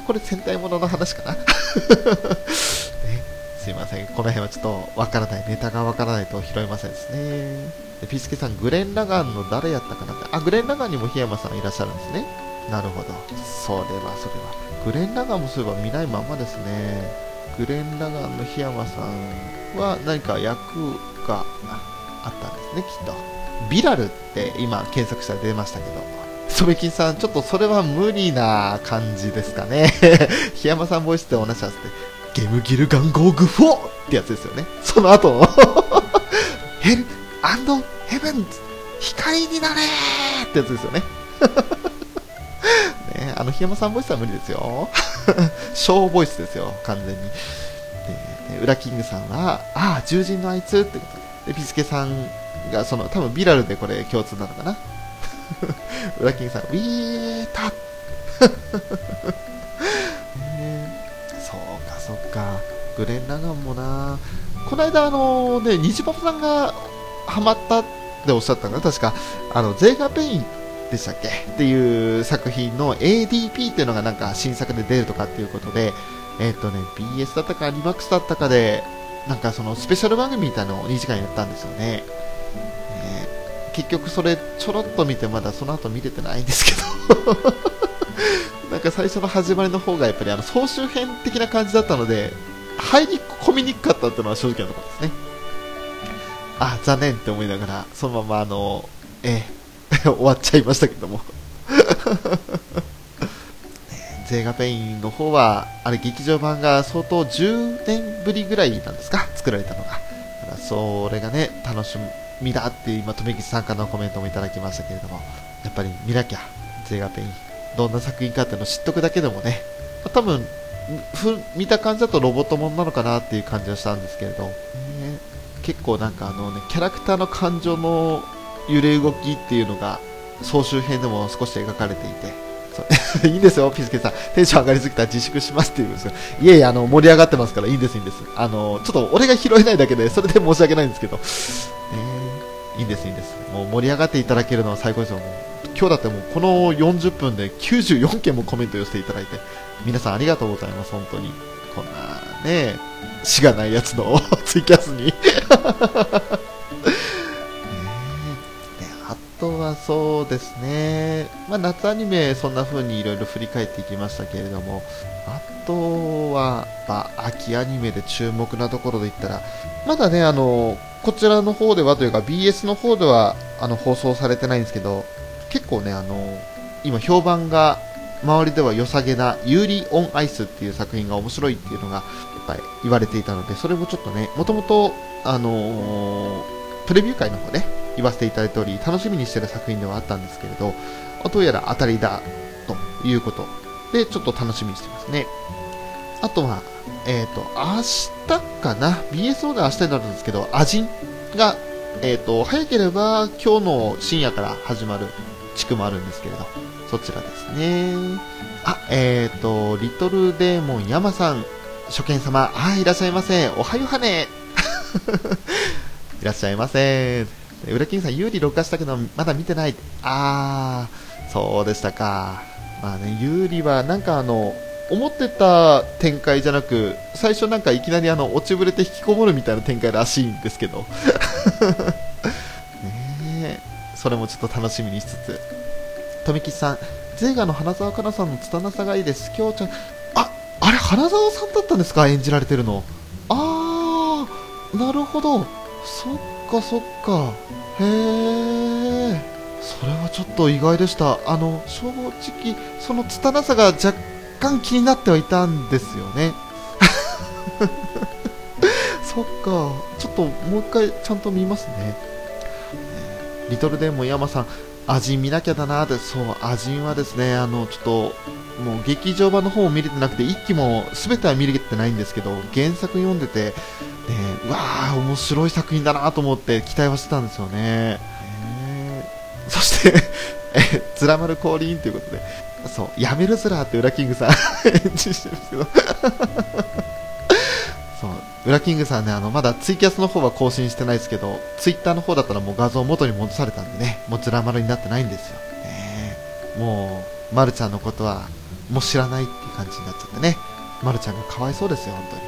これ戦隊ものの話かなすいません、この辺はちょっとわからない、ネタがわからないと拾えませんですね。でピスケさん、グレン・ラガンの誰やったかなって、グレン・ラガンにも檜山さんいらっしゃるんですね。なるほど、それはグレン・ラガンもそういえば見ないままですね。グレン・ラガンの檜山さんは何か役があったんですね、きっと。ビラルって今検索したら出ましたけど、ソベキンさん、ちょっとそれは無理な感じですかね。檜山さんボイスで同じやつで、ゲムギルガンゴーグフォーってやつですよね。その後のヘルアンドヘブンズ光になれーってやつですよね。ね、檜山さんボイスは無理ですよ。ショーボイスですよ、完全に。ウラキングさんは、獣人のあいつってことで、ピスケさんが多分ビラルでこれ共通なのかな。ウラキンさん、ウィータそうかそうか、グレン・ラガンもな、この間虹パパさんがハマったっておっしゃったのが確かゼーガペインでしたっけっていう作品の ADP っていうのがなんか新作で出るとかっていうことで、BS だったかリマックスだったかでなんかスペシャル番組みたいなのを2時間やったんですよね。結局それちょろっと見て、まだその後見れてないんですけどなんか最初の始まりの方がやっぱり総集編的な感じだったので入り込みにくかったっていうのは正直なところですね。残念って思いながらそのまま終わっちゃいましたけどもゼーガペインの方はあれ劇場版が相当10年ぶりぐらいなんですか、作られたのが。だからそれがね楽しみ見だって今富吉さんからのコメントもいただきましたけれども、やっぱり見なきゃゼーガペインどんな作品かっていうのを知っとくだけでもね、多分見た感じだとロボットものなのかなっていう感じはしたんですけれど、結構なんかキャラクターの感情の揺れ動きっていうのが総集編でも少し描かれていていいんですよピスケさん、テンション上がりすぎたら自粛しますっていうんですよ。いえいえ盛り上がってますからいいんです、いいんです。ちょっと俺が拾えないだけでそれで申し訳ないんですけど、いいんです、いいんです。もう盛り上がっていただけるのは最高ですよ。もう今日だってもうこの40分で94件もコメント寄せていただいて、皆さんありがとうございます。本当にこんなねしがないやつのツイキャスにあとはそうですね、まあ、夏アニメそんな風にいろいろ振り返っていきましたけれども、あとは、まあ、秋アニメで注目なところでいったらまだね、こちらの方ではというか BS の方では放送されてないんですけど、結構ね今評判が周りでは良さげなユーリ・オン・アイスっていう作品が面白いっていうのがやっぱり言われていたので、それもちょっとね、もともとプレビュー会の方で、ね、言わせていただいた通り楽しみにしている作品ではあったんですけれど、どうやら当たりだということでちょっと楽しみにしてますね。あとは、明日かな、 BSO で明日になるんですけど、アジンが、早ければ今日の深夜から始まる地区もあるんですけれど、そちらですね。リトルデーモン山さん、初見様、いらっしゃいませ。おはようはねいらっしゃいませ。ウラキンさん、有利録画したけどまだ見てない。そうでしたか。まあね、有利はなんか思ってた展開じゃなく、最初なんかいきなり落ちぶれて引きこもるみたいな展開らしいんですけどねえ、それもちょっと楽しみにしつつ。富吉さん、ゼーガの花澤香菜さんの拙さがいいです。きょうちゃん、あれ花澤さんだったんですか、演じられてるの。なるほど、そっかそっか、へえ、それはちょっと意外でした。正直その拙さが若干気になってはいたんですよねそっか、ちょっともう一回ちゃんと見ますね。リトルデーモン山さん、アジン見なきゃだなーって。そう、アジンはですね、ちょっともう劇場版の方を見れてなくて、1期も全ては見れてないんですけど、原作読んでて、うわー面白い作品だなと思って期待はしてたんですよね。そしてズラ丸降臨ということで、そう、やめるズラってウラキングさん演じしてるんですけどウラキングさんね、まだツイキャスの方は更新してないですけど、ツイッターの方だったらもう画像元に戻されたんでね、もうずら丸になってないんですよ。もうまるちゃんのことはもう知らないっていう感じになっちゃってね、まるちゃんがかわいそうですよ、本当に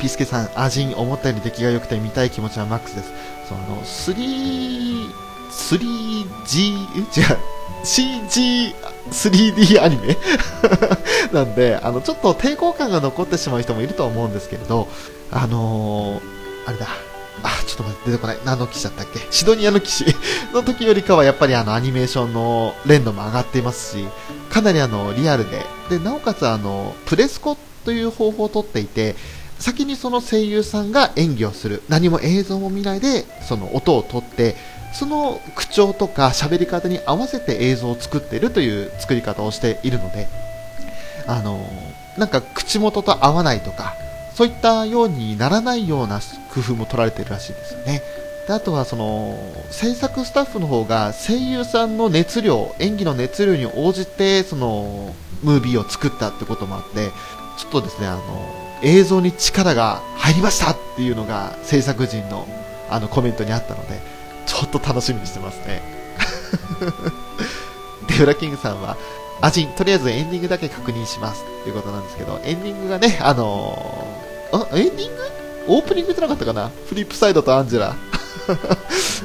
ピスケさん、アジン思ったより出来が良くて見たい気持ちはマックスです。その CG3D アニメなんで、ちょっと抵抗感が残ってしまう人もいると思うんですけれど、あれだ、ちょっと待って、出てこない、何の騎士だったっけ、シドニアの騎士の時よりかはやっぱりアニメーションの連動も上がっていますし、かなりリアルで、なおかつプレスコという方法を取っていて、先にその声優さんが演技をする、何も映像も見ないでその音を取って、その口調とか喋り方に合わせて映像を作っているという作り方をしているので、なんか口元と合わないとかそういったようにならないような工夫も取られているらしいですよね。で、あとはその制作スタッフの方が声優さんの熱量、演技の熱量に応じてそのムービーを作ったってこともあって、ちょっとですね、映像に力が入りましたっていうのが制作陣のコメントにあったので、ちょっと楽しみにしてますねで、ウラキングさんはアジン、とりあえずエンディングだけ確認しますということなんですけど、エンディングがね、エンディングオープニングじゃなかったかな、フリップサイドとアンジェラ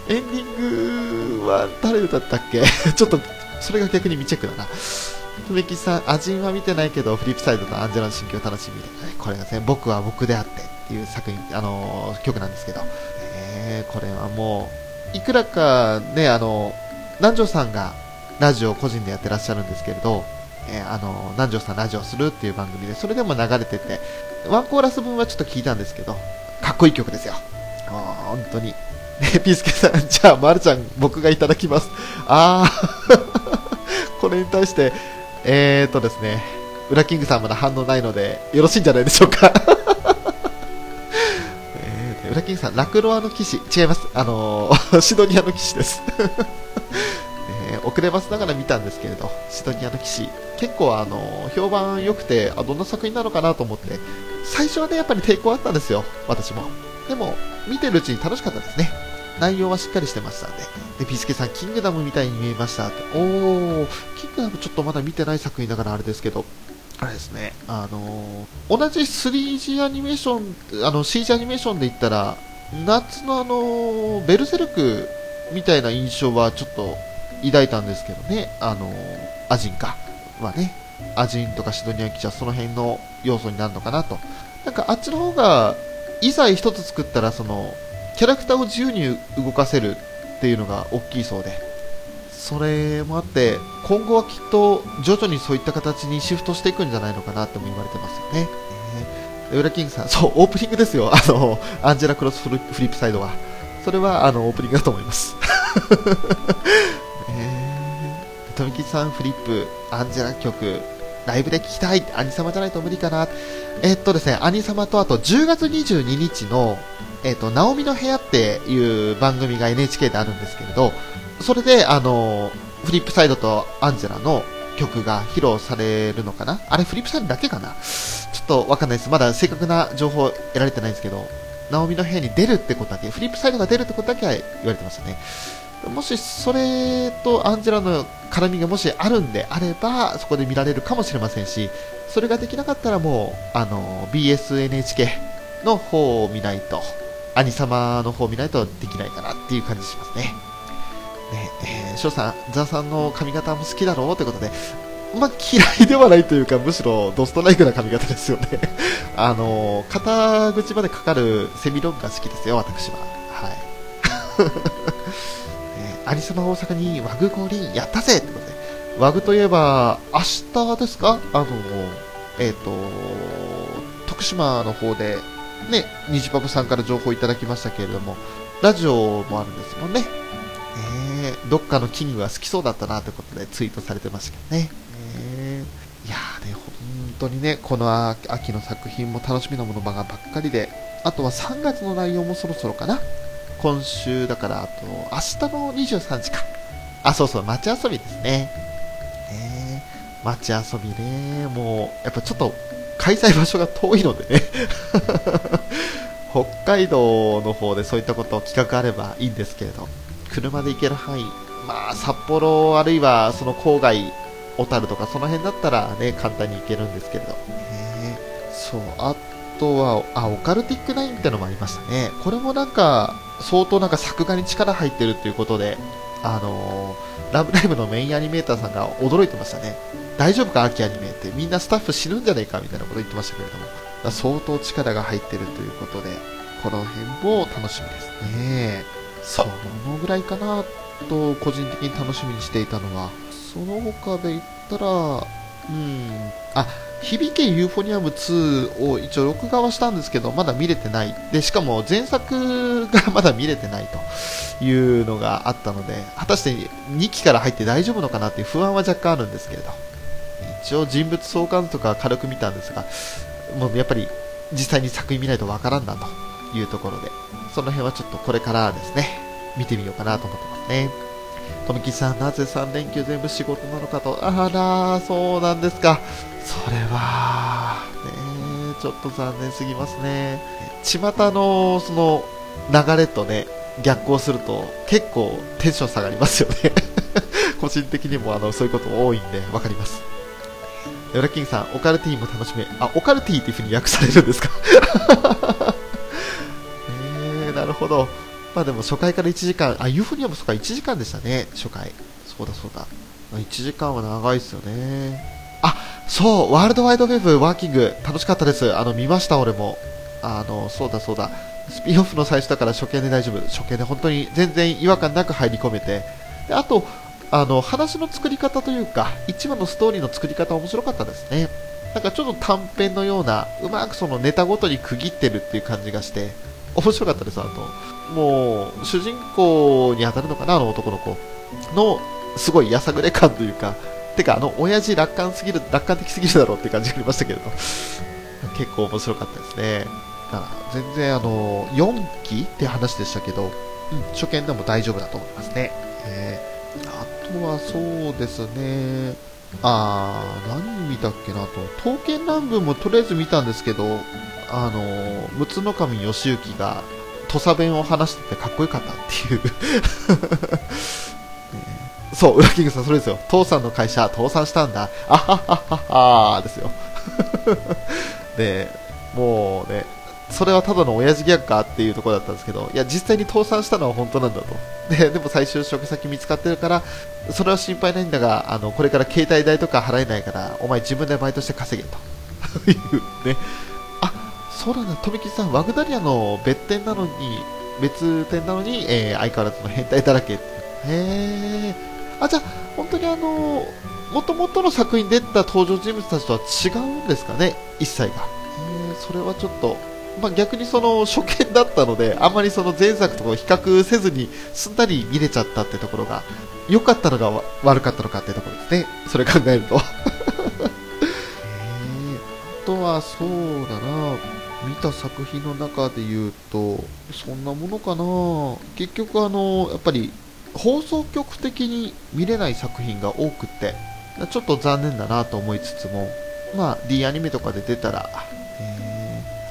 エンディングは誰歌ったっけちょっとそれが逆に未チェックだな。とめきさん、アジンは見てないけどフリップサイドとアンジェラの心境を楽しみで、これがですね、僕は僕であってっていう作品、曲なんですけど、これはもういくらかね、南條さんがラジオを個人でやってらっしゃるんですけれど、南條さんラジオするっていう番組で、それでも流れててワンコーラス分はちょっと聞いたんですけど、かっこいい曲ですよ、本当に。ピースケさん、じゃあまるちゃん僕がいただきます。これに対してですね、ウラキングさんまだ反応ないのでよろしいんじゃないでしょうかウラキングさん、ラクロアの騎士、違います、シドニアの騎士です遅ればせながら見たんですけれど、シドニアの騎士結構評判良くて、どんな作品なのかなと思って、最初はねやっぱり抵抗あったんですよ、私も。でも見てるうちに楽しかったですね、内容はしっかりしてましたんで。で、ピースケさん、キングダムみたいに見えましたって。キングダムちょっとまだ見てない作品だからあれですけど、あれですね、同じ 3G アニメーション、CG アニメーションで言ったら、夏のベルセルクみたいな印象はちょっと抱いたんですけどね。アジンか。まあね、アジンとかシドニア記者、その辺の要素になるのかなと。なんかあっちの方が、異彩一つ作ったら、その、キャラクターを自由に動かせるっていうのが大きいそうで。それもあって、今後はきっと徐々にそういった形にシフトしていくんじゃないのかなっても言われてますよね。ウラキングさん、そう、オープニングですよ。アンジェラ・クロスフリップサイドは。それは、オープニングだと思います。とみきさん、フリップ、アンジェラ曲、ライブで聴きたい。兄様じゃないと無理かな。ですね、兄様とあと10月22日の、ナオミの部屋っていう番組が NHK であるんですけれど、それで、フリップサイドとアンジェラの曲が披露されるのかな。あれ、フリップサイドだけかな。ちょっとわかんないです。まだ正確な情報得られてないんですけど、ナオミの部屋に出るってことだけ、フリップサイドが出るってことだけは言われてましたね。もしそれとアンジェラの絡みがもしあるんであれば、そこで見られるかもしれませんし、それができなかったらもう、BSNHK の方を見ないと、兄様の方を見ないとできないかなっていう感じしますね。翔さん、ザさんの髪型も好きだろうということで、まあ、嫌いではないというか、むしろドストライクな髪型ですよね。肩口までかかるセミロンが好きですよ、私は。はい。アニサマ大阪に和具降臨やったぜってことで、和具といえば、明日ですか、徳島の方で、ね、ニジパパさんから情報いただきましたけれども、ラジオもあるんですもんね。どっかのキングが好きそうだったなということでツイートされてましたけどね。いやーね、本当にね、この秋の作品も楽しみなものばっかりで、あとは3月の内容もそろそろかな。今週だから、あと、明日の23時か。あ、そうそう、街遊びですね。街遊びね、もう、やっぱちょっと開催場所が遠いのでね。北海道の方でそういったことを企画あればいいんですけれど。車で行ける範囲、まあ、札幌あるいはその郊外、小樽とかその辺だったらね、簡単に行けるんですけれど、そう、あとはオカルティックナインってのもありましたね。これもなんか相当なんか作画に力入ってるということで、ラブライブのメインアニメーターさんが驚いてましたね。大丈夫か秋アニメって、みんなスタッフ死ぬんじゃないかみたいなこと言ってましたけれども、相当力が入ってるということで、この辺も楽しみですね。そのぐらいかなと個人的に楽しみにしていたのは、その他で言ったら、あ、響けユーフォニアム2を一応録画はしたんですけど、まだ見れてない。で、しかも前作がまだ見れてないというのがあったので、果たして2期から入って大丈夫のかなっていう不安は若干あるんですけれど、一応人物相関とか軽く見たんですが、もうやっぱり実際に作品見ないとわからんなと。いうところで、その辺はちょっとこれからですね、見てみようかなと思ってますね。とみきさん、なぜ3連休全部仕事なのかと。あら、そうなんですか。それはね、ちょっと残念すぎますね。巷のその流れとね、逆行すると結構テンション下がりますよね。個人的にもそういうこと多いんでわかります。ヨラキングさん、オカルティーも楽しみ。あ、オカルティーっていう風に訳されるんですか。なるほど。まあでも初回から1時間、あ、ユーフォニアム、そっか、1時間でしたね、初回。そうだそうだ。1時間は長いですよね。あ、そう、ワールドワイドウェブワーキング、楽しかったです。見ました、俺も。そうだそうだ。スピンオフの最初だから初見で大丈夫。初見で本当に全然違和感なく入り込めて。で、あと、話の作り方というか、一話のストーリーの作り方面白かったですね。なんかちょっと短編のような、うまくそのネタごとに区切ってるっていう感じがして、面白かったです。あと、もう主人公に当たるのかな、男の子のすごいやさぐれ感というか、てか親父楽観的すぎるだろうって感じがありましたけれど、結構面白かったですね。だから全然4期って話でしたけど、初見でも大丈夫だと思いますね。あとはそうですね、何見たっけなと、刀剣乱舞もとりあえず見たんですけど、むつの神義行が土佐弁を話しててかっこよかったっていう。そう、ウラキングさん、それですよ。父さんの会社倒産したんだ。あははははですよ。で、もうね、それはただの親父ギャグかっていうところだったんですけど、いや実際に倒産したのは本当なんだと。 でも最終職先見つかってるからそれは心配ないんだが、これから携帯代とか払えないからお前自分でバイトして稼げというね。あ、そうなんだ、富木さんワグダリアの別店なのに、相変わらずの変態だらけ。へえ。あ、じゃあ本当に元々の作品に出た登場人物たちとは違うんですかね、一切が。それはちょっと、まあ、逆にその初見だったのであまりその前作とかを比較せずにすんなり見れちゃったってところが良かったのが悪かったのかってところですね、それ考えると。あとはそうだな、見た作品の中で言うとそんなものかな。結局やっぱり放送局的に見れない作品が多くてちょっと残念だなと思いつつも、まあ D アニメとかで出たら、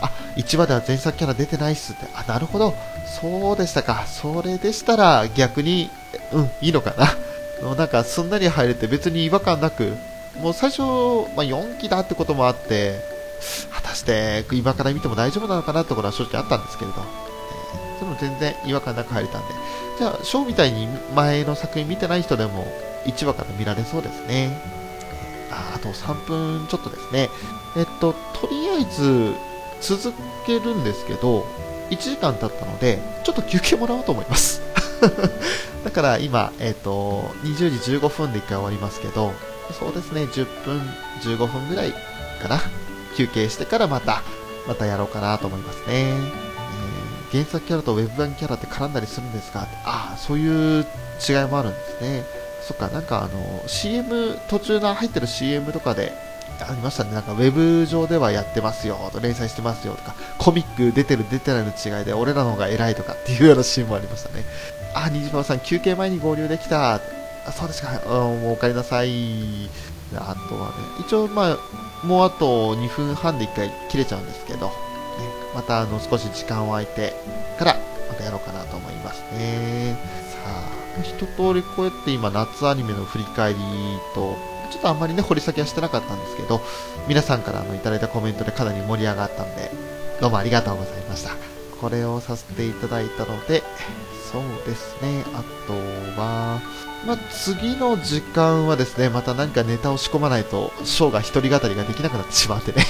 あ、1話では前作キャラ出てないっすって。あ、なるほど、そうでしたか。それでしたら逆にいいのかな。なんかすんなり入れて別に違和感なく、もう最初、まあ、4期だってこともあって果たして今から見ても大丈夫なのかなってことは正直あったんですけれど、それも全然違和感なく入れたんで、じゃあショーみたいに前の作品見てない人でも1話から見られそうですね。あと3分ちょっとですね。とりあえず続けるんですけど1時間経ったのでちょっと休憩もらおうと思いますだから今、20時15分で1回終わりますけど、そうですね、10分15分ぐらいかな、休憩してからまたやろうかなと思いますね。原作キャラとウェブ版キャラって絡んだりするんですかって。ああ、そういう違いもあるんですね。そっか、なんかCM 途中の入ってる CM とかでありましたね。なんかウェブ上ではやってますよと連載してますよとか、コミック出てる出てないの違いで俺らの方が偉いとかっていうようなシーンもありましたね。あ、にじまるさん休憩前に合流できた。あ、そうですか、もうお帰りなさい。あとはね、一応まあもうあと2分半で1回切れちゃうんですけど、また少し時間を空いてからまたやろうかなと思いますね。さあ、一通りこうやって今夏アニメの振り返りとちょっとあんまりね掘り下げはしてなかったんですけど、皆さんからいただいたコメントでかなり盛り上がったんでどうもありがとうございました。これをさせていただいたので、そうですね、あとはまあ、次の時間はですね、また何かネタを仕込まないとショーが一人語りができなくなってしまってね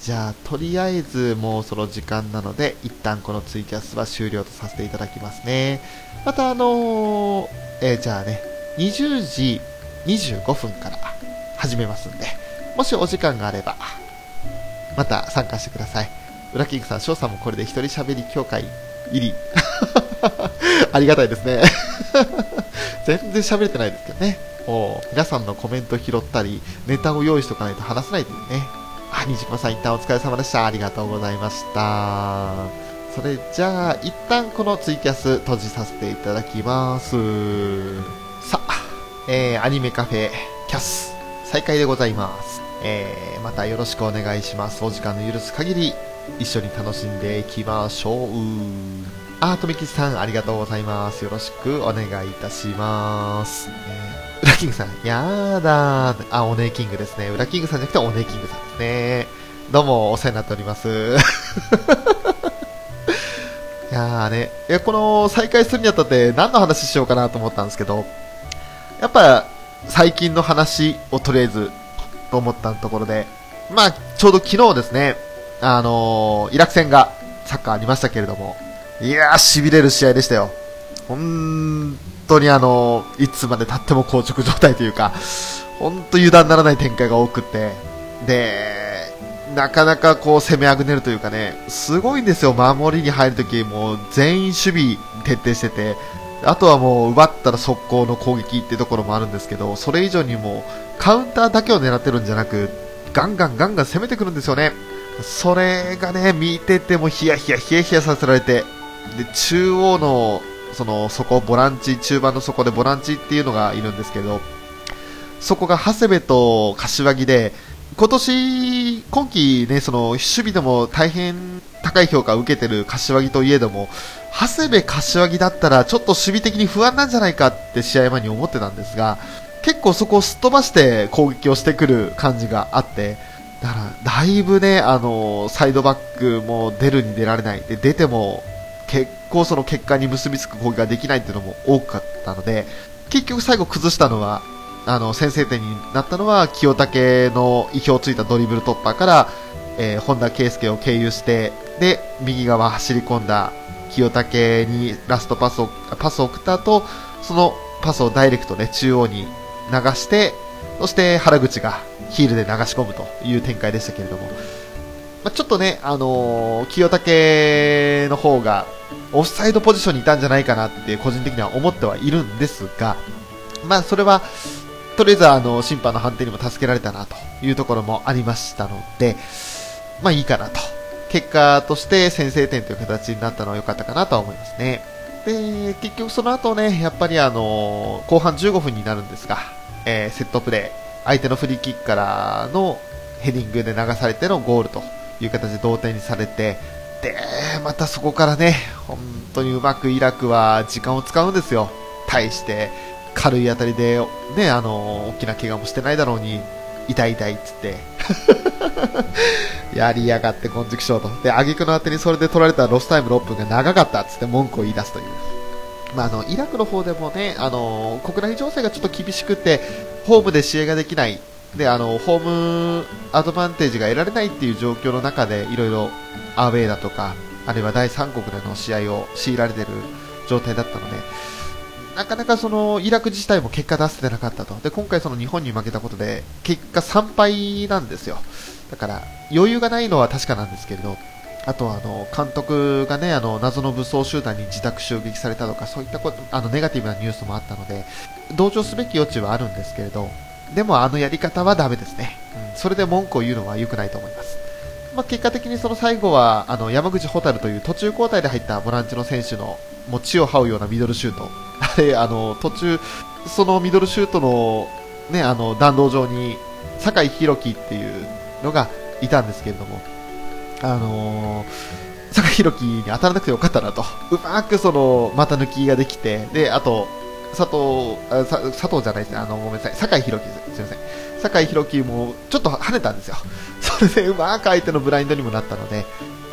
じゃあとりあえずもうその時間なので一旦このツイキャスは終了とさせていただきますね。またじゃあね、20時25分から始めますんで、もしお時間があればまた参加してください。ウラキングさん、翔さんもこれで一人喋り協会入りありがたいですね全然喋れてないですけどね。皆さんのコメント拾ったりネタを用意しておかないと話せないというね。あ、にじまさん、一旦お疲れ様でした。ありがとうございました。それじゃあ一旦このツイキャス閉じさせていただきます。さあ、アニメカフェキャス再開でございます。またよろしくお願いします。お時間の許す限り一緒に楽しんでいきましょう。あ、とみきさん、ありがとうございます。よろしくお願いいたします。ウラキングさん、やーだー。あ、おねえキングですね。ウラキングさんじゃなくておねえキングさんですね。どうもお世話になっておりますいやーね、いや、この再開するにあたって何の話しようかなと思ったんですけど、やっぱ最近の話をとりあえずと思ったところで、まあちょうど昨日ですね、イラク戦がサッカーありましたけれども、いやー、痺れる試合でしたよ。本当にいつまで経っても硬直状態というか、本当油断ならない展開が多くて、でなかなかこう攻めあぐねるというかね、すごいんですよ。守りに入るときもう全員守備徹底してて、あとはもう奪ったら速攻の攻撃ってところもあるんですけど、それ以上にもうカウンターだけを狙ってるんじゃなく、ガンガン攻めてくるんですよね。それがね、見ててもヒヤヒヤさせられて、で中央のその底、ボランチ、中盤の底でボランチっていうのがいるんですけど、そこが長谷部と柏木で、今季ね、その守備でも大変高い評価を受けてる柏木といえども、長谷部柏木だったらちょっと守備的に不安なんじゃないかって試合前に思ってたんですが、結構そこをすっ飛ばして攻撃をしてくる感じがあって、だからだいぶね、サイドバックも出るに出られないで、出ても結構その結果に結びつく攻撃ができないっていうのも多かったので、結局最後崩したのは先制点になったのは清武の意表をついたドリブル突破から、本田圭佑を経由して、で右側走り込んだ清武にラストパスを送った後、そのパスをダイレクトね中央に流して、そして原口がヒールで流し込むという展開でしたけれども、ちょっとね、清武の方がオフサイドポジションにいたんじゃないかなって個人的には思ってはいるんですが、それはとりあえず審判の判定にも助けられたなというところもありましたので、いいかなと、結果として先制点という形になったのは良かったかなとは思いますね。で結局その後ね、やっぱり後半15分になるんですが、セットプレー、相手のフリーキックからのヘディングで流されてのゴールという形で同点にされて、でまたそこからね、本当にうまくイラクは時間を使うんですよ。対して軽い当たりで、ね、大きな怪我もしてないだろうに痛い痛いっつってやりやがって根宿しようと。で挙句の当てにそれで取られたロスタイム6分が長かったっつって文句を言い出すという。イラクの方でもね、国内情勢がちょっと厳しくてホームで試合ができないで、ホームアドバンテージが得られないっていう状況の中で、いろいろアウェーだとか、あるいは第三国での試合を強いられている状態だったので、なかなかそのイラク自体も結果出せてなかったと。で今回その日本に負けたことで結果3敗なんですよ。だから余裕がないのは確かなんですけれど、あとは監督がね、謎の武装集団に自宅襲撃されたとか、そういったことネガティブなニュースもあったので、同情すべき余地はあるんですけれど、でもやり方はダメですね、それで文句を言うのは良くないと思います。結果的にその最後は山口蛍という途中交代で入ったボランチの選手のもう地を這うようなミドルシュート、途中そのミドルシュートの、ね、弾道上に酒井宏樹っていうのがいたんですけれども、酒井宏樹に当たらなくてよかったなと。うまくその股抜きができて、であと佐藤じゃないですね、ごめんなさい、酒井宏樹です、すいません、酒井宏樹もちょっと跳ねたんですよ。それでうまく相手のブラインドにもなったので、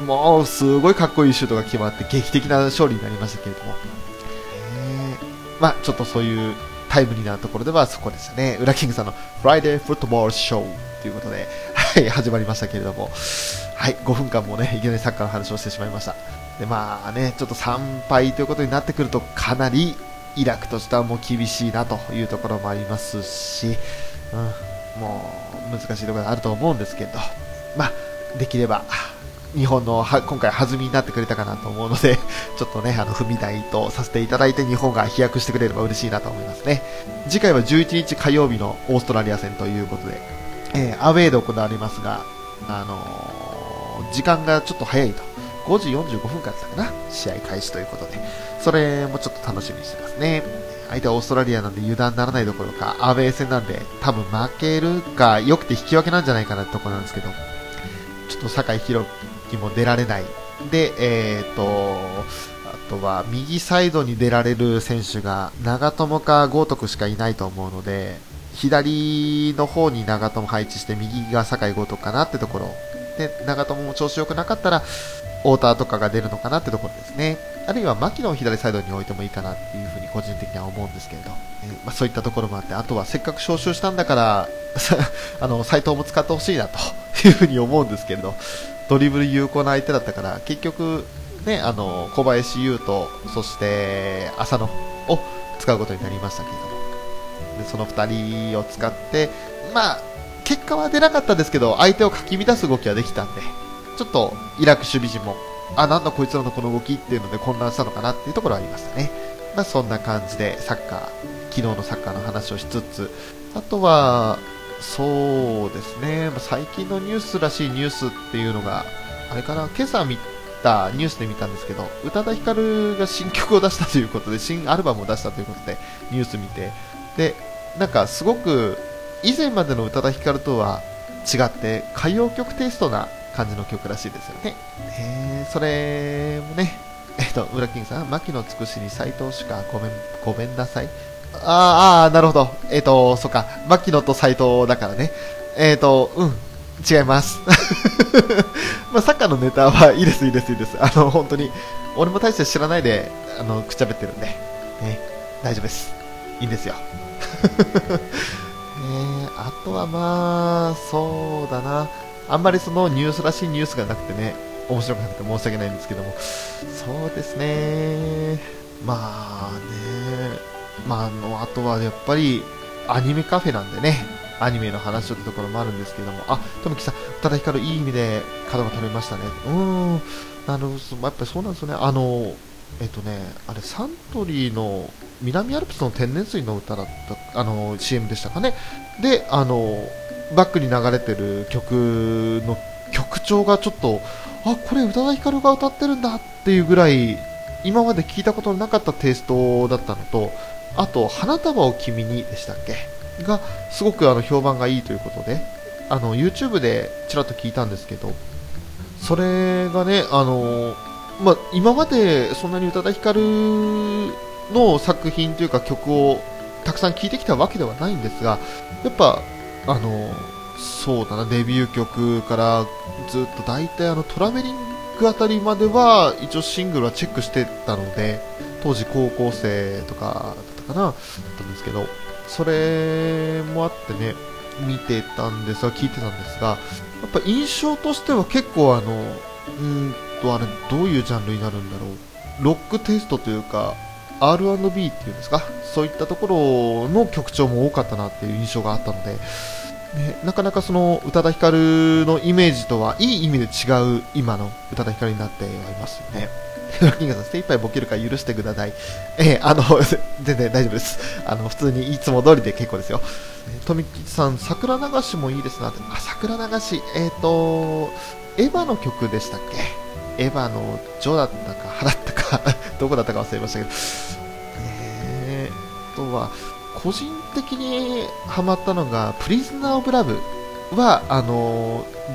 もうすごいかっこいいシュートが決まって劇的な勝利になりましたけれども、ちょっとそういうタイムリーなところではそこですね。ウラキングさんのフライデーフットボールショーということで、始まりましたけれども、5分間もねいきなりサッカーの話をしてしまいました。でちょっと3敗ということになってくると、かなりイラクとしてはもう厳しいなというところもありますし、もう難しいところがあると思うんですけど、できれば日本の今回弾みになってくれたかなと思うので、ちょっとね踏み台とさせていただいて、日本が飛躍してくれれば嬉しいなと思いますね。次回は11日火曜日のオーストラリア戦ということで、アウェーで行われますが、時間がちょっと早いと、5時45分からだったかな、試合開始ということで、それもちょっと楽しみにしてますね。相手はオーストラリアなんで油断ならないどころか、アウェー戦なんで多分負けるかよくて引き分けなんじゃないかなってところなんですけど、ちょっと酒井宏樹も出られないで、あとは右サイドに出られる選手が長友か豪徳しかいないと思うので、左の方に長友配置して右が酒井豪徳かなってところで、長友も調子良くなかったら太田とかが出るのかなってところですね。あるいは牧野を左サイドに置いてもいいかなっていうふうに個人的には思うんですけれど、そういったところもあって、あとはせっかく招集したんだから斉藤も使ってほしいなというふうに思うんですけれど、ドリブル有効な相手だったから結局、ね、小林優とそして浅野を使うことになりましたけれども、でその2人を使って、結果は出なかったですけど、相手をかき乱す動きはできたんで、ちょっとイラク守備陣もなんだこいつらのこの動きっていうので混乱したのかなっていうところはありましたね。そんな感じでサッカー、昨日のサッカーの話をしつつ、あとはそうですね、最近のニュースらしいニュースっていうのがあれかな、今朝見たニュースで見たんですけど、宇多田ヒカルが新曲を出したということで、新アルバムを出したということでニュース見て、でなんかすごく以前までの宇多田ヒカルとは違って歌謡曲テイストな感じの曲らしいですよね。それもね、ウラキングさん、牧野つくしに斎藤しかごめんなさい。なるほど。そっか、牧野と斎藤だからね。違いますまあサッカーのネタはいいですいいですいいです。本当に俺も大して知らないでくっちゃべってるんで、ね、大丈夫です、いいんですよあとはまあそうだな、あんまりそのニュースらしいニュースがなくてね、面白くなくて申し訳ないんですけども、そうですね、まあね、まああとはやっぱりアニメカフェなんでね、アニメの話というところもあるんですけども、あ、ともきさん、宇多田ヒカルいい意味で角が取れましたね。なるほど、やっぱりそうなんですよね。あれサントリーの南アルプスの天然水の歌だったCM でしたかね。でバックに流れてる曲の曲調がちょっと、あ、これ宇多田ヒカルが歌ってるんだっていうぐらい今まで聞いたことのなかったテイストだったのと、あと花束を君にでしたっけがすごく評判がいいということで、YouTube でちらっと聞いたんですけど、それがね、まあ、今までそんなに宇多田ヒカルの作品というか曲をたくさん聴いてきたわけではないんですが、やっぱそうだな、デビュー曲からずっとだいたいトラベリングあたりまでは一応シングルはチェックしてたので、当時高校生とかだったかなだったんですけど、それもあってね、見てたんですが、聞いてたんですが、やっぱ印象としては結構あれどういうジャンルになるんだろう、ロックテイストというか R&B っていうんですか、そういったところの曲調も多かったなっていう印象があったので、ね、なかなかその宇多田ヒカルのイメージとはいい意味で違う今の宇多田ヒカルになってはいますよね。ロッキンガさん、精一杯ボケるから許してください。全然大丈夫です。普通にいつも通りで結構ですよ。富木さん、桜流しもいいですなって。あ、桜流し、エヴァの曲でしたっけ？エヴァのジョだったか、ハだったか、どこだったか忘れましたけど。あとは、個人的にハマったのが、プリズナーオブラブは、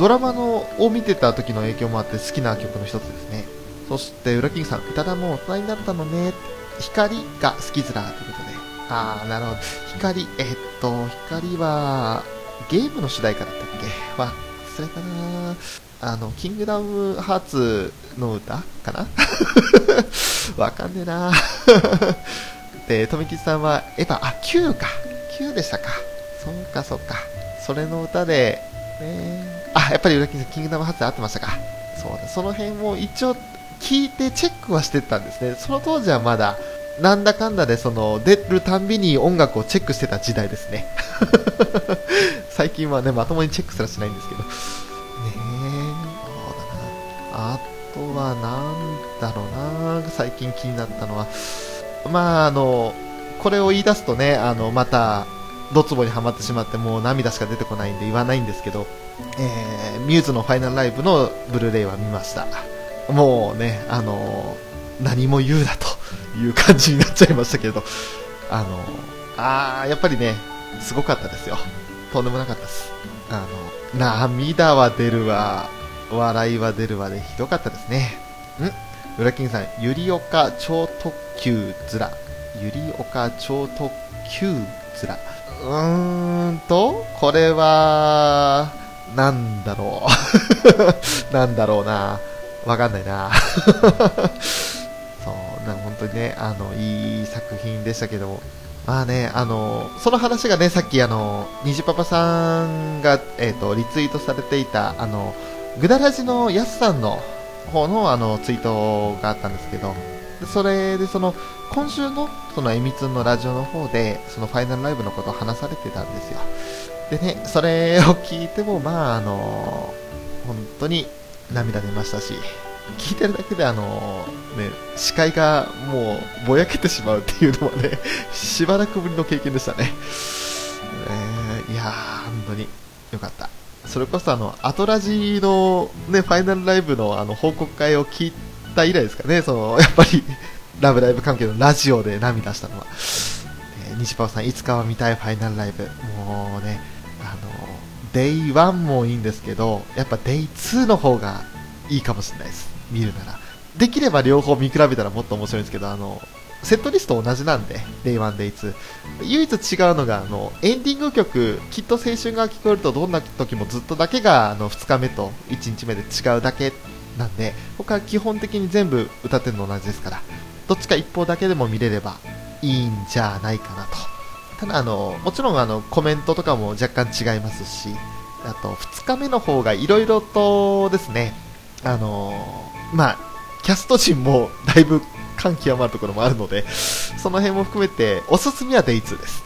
ドラマを見てた時の影響もあって好きな曲の一つですね。そして、ウラキングさん、宇多田も大人になったのね。光が好きづらということで。あー、なるほど。光、光は、ゲームの主題歌だったっけ？それかな、キングダムハーツの歌かなわかんねえなで、富吉さんは、Q か。Q でしたか。そうか、そうか。それの歌で、やっぱりウラキングさん、キングダムハーツで合ってましたか。そうだ、その辺も一応、聞いてチェックはしてたんですね。その当時はまだなんだかんだで出るたんびに音楽をチェックしてた時代ですね最近はね、まともにチェックすらしないんですけどね。そうだな、あとはなんだろうな、最近気になったのは、まあこれを言い出すとね、またドツボにはまってしまって、もう涙しか出てこないんで言わないんですけど、ミューズのファイナルライブのブルーレイは見ました。もうね、何も言うなという感じになっちゃいましたけど、やっぱりね、すごかったですよ。とんでもなかったです。涙は出るわ、笑いは出るわで、ひどかったですね。ウラキングさん、ゆりおか超特急ずら。ゆりおか超特急ずら。これは、なんだろう。なんだろうな。わかんないなそうな、本当にね、いい作品でしたけど、まあね、その話がね、さっきにじパパさんが、リツイートされていたぐだらじのやすさんの方のツイートがあったんですけど、それで今週のえみつんのラジオの方でファイナルライブのことを話されてたんですよ。でね、それを聞いても、まあ本当に涙出ましたし、聞いてるだけで視界がもうぼやけてしまうっていうのはね、しばらくぶりの経験でしたね。いやー、本当に良かった。それこそアトラジのね、ファイナルライブの報告会を聞いた以来ですかね、やっぱりラブライブ関係のラジオで涙したのは、西パオさん、いつかは見たいファイナルライブ、もうね、デイ1もいいんですけど、やっぱデイ2の方がいいかもしれないです。見るなら。できれば両方見比べたらもっと面白いんですけど、セットリスト同じなんで Day1、Day2 唯一違うのがエンディング曲きっと青春が聞こえるとどんな時もずっとだけが2日目と1日目で違うだけなんで、他は基本的に全部歌ってるの同じですから、どっちか一方だけでも見れればいいんじゃないかなと。ただもちろんコメントとかも若干違いますし、あと2日目の方がいろいろとですね、まあキャスト陣もだいぶ感極まるところもあるので、その辺も含めておすすめは Day2 です。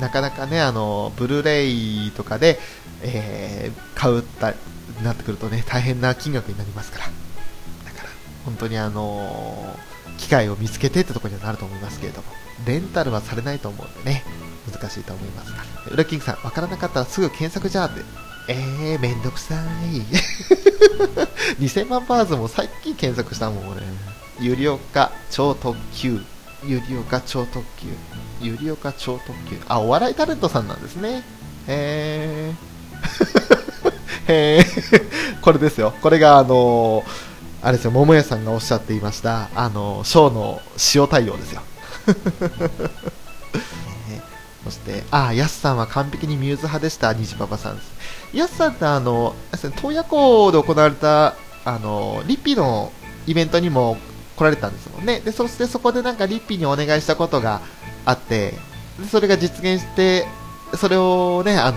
なかなかねブルーレイとかで、買うたなってくるとね、大変な金額になりますから、だから本当に機会を見つけてってところにはなると思いますけれども、レンタルはされないと思うんでね、難しいと思いますが、ウラキングさんわからなかったらすぐ検索じゃーって、めんどくさい2000万バーズもさっき検索したもん俺。ゆりおか超特急、ゆりおか超特急、ゆりおか超特急、あ、お笑いタレントさんなんですね。これですよ、これがあれですよ、桃屋さんがおっしゃっていましたショーの塩対応ですよそしてヤスさんは完璧にミューズ派でした、虹パパさんです。ヤスさんって洞爺湖で行われたリッピーのイベントにも来られたんですもんね。でそしてそこでなんかリッピーにお願いしたことがあって、でそれが実現して、それをねな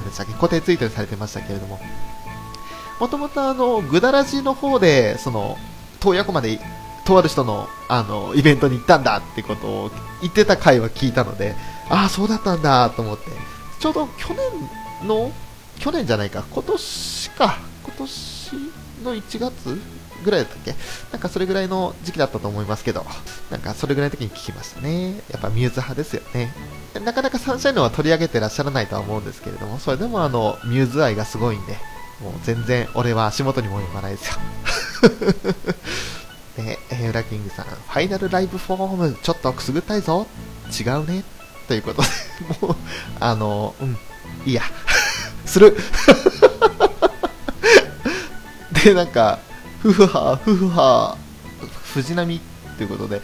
んでしたっけ、固定ツイートにされてましたけれども、もともとグダラジの方で洞爺湖までとある人のイベントに行ったんだってことを言ってた回は聞いたので、ああそうだったんだと思って、ちょうど今年の1月ぐらいだったっけ、なんかそれぐらいの時期だったと思いますけど、なんかそれぐらいの時に聞きましたね。やっぱミューズ派ですよね。なかなかサンシャインのは取り上げてらっしゃらないとは思うんですけれども、それでもミューズ愛がすごいんで、もう全然俺は足元にも及ばないですよで、裏キングさん、ファイナルライブフォームちょっとくすぐったいぞ、違うねということでもういいやするで、なんかふふはふふは藤波ということで、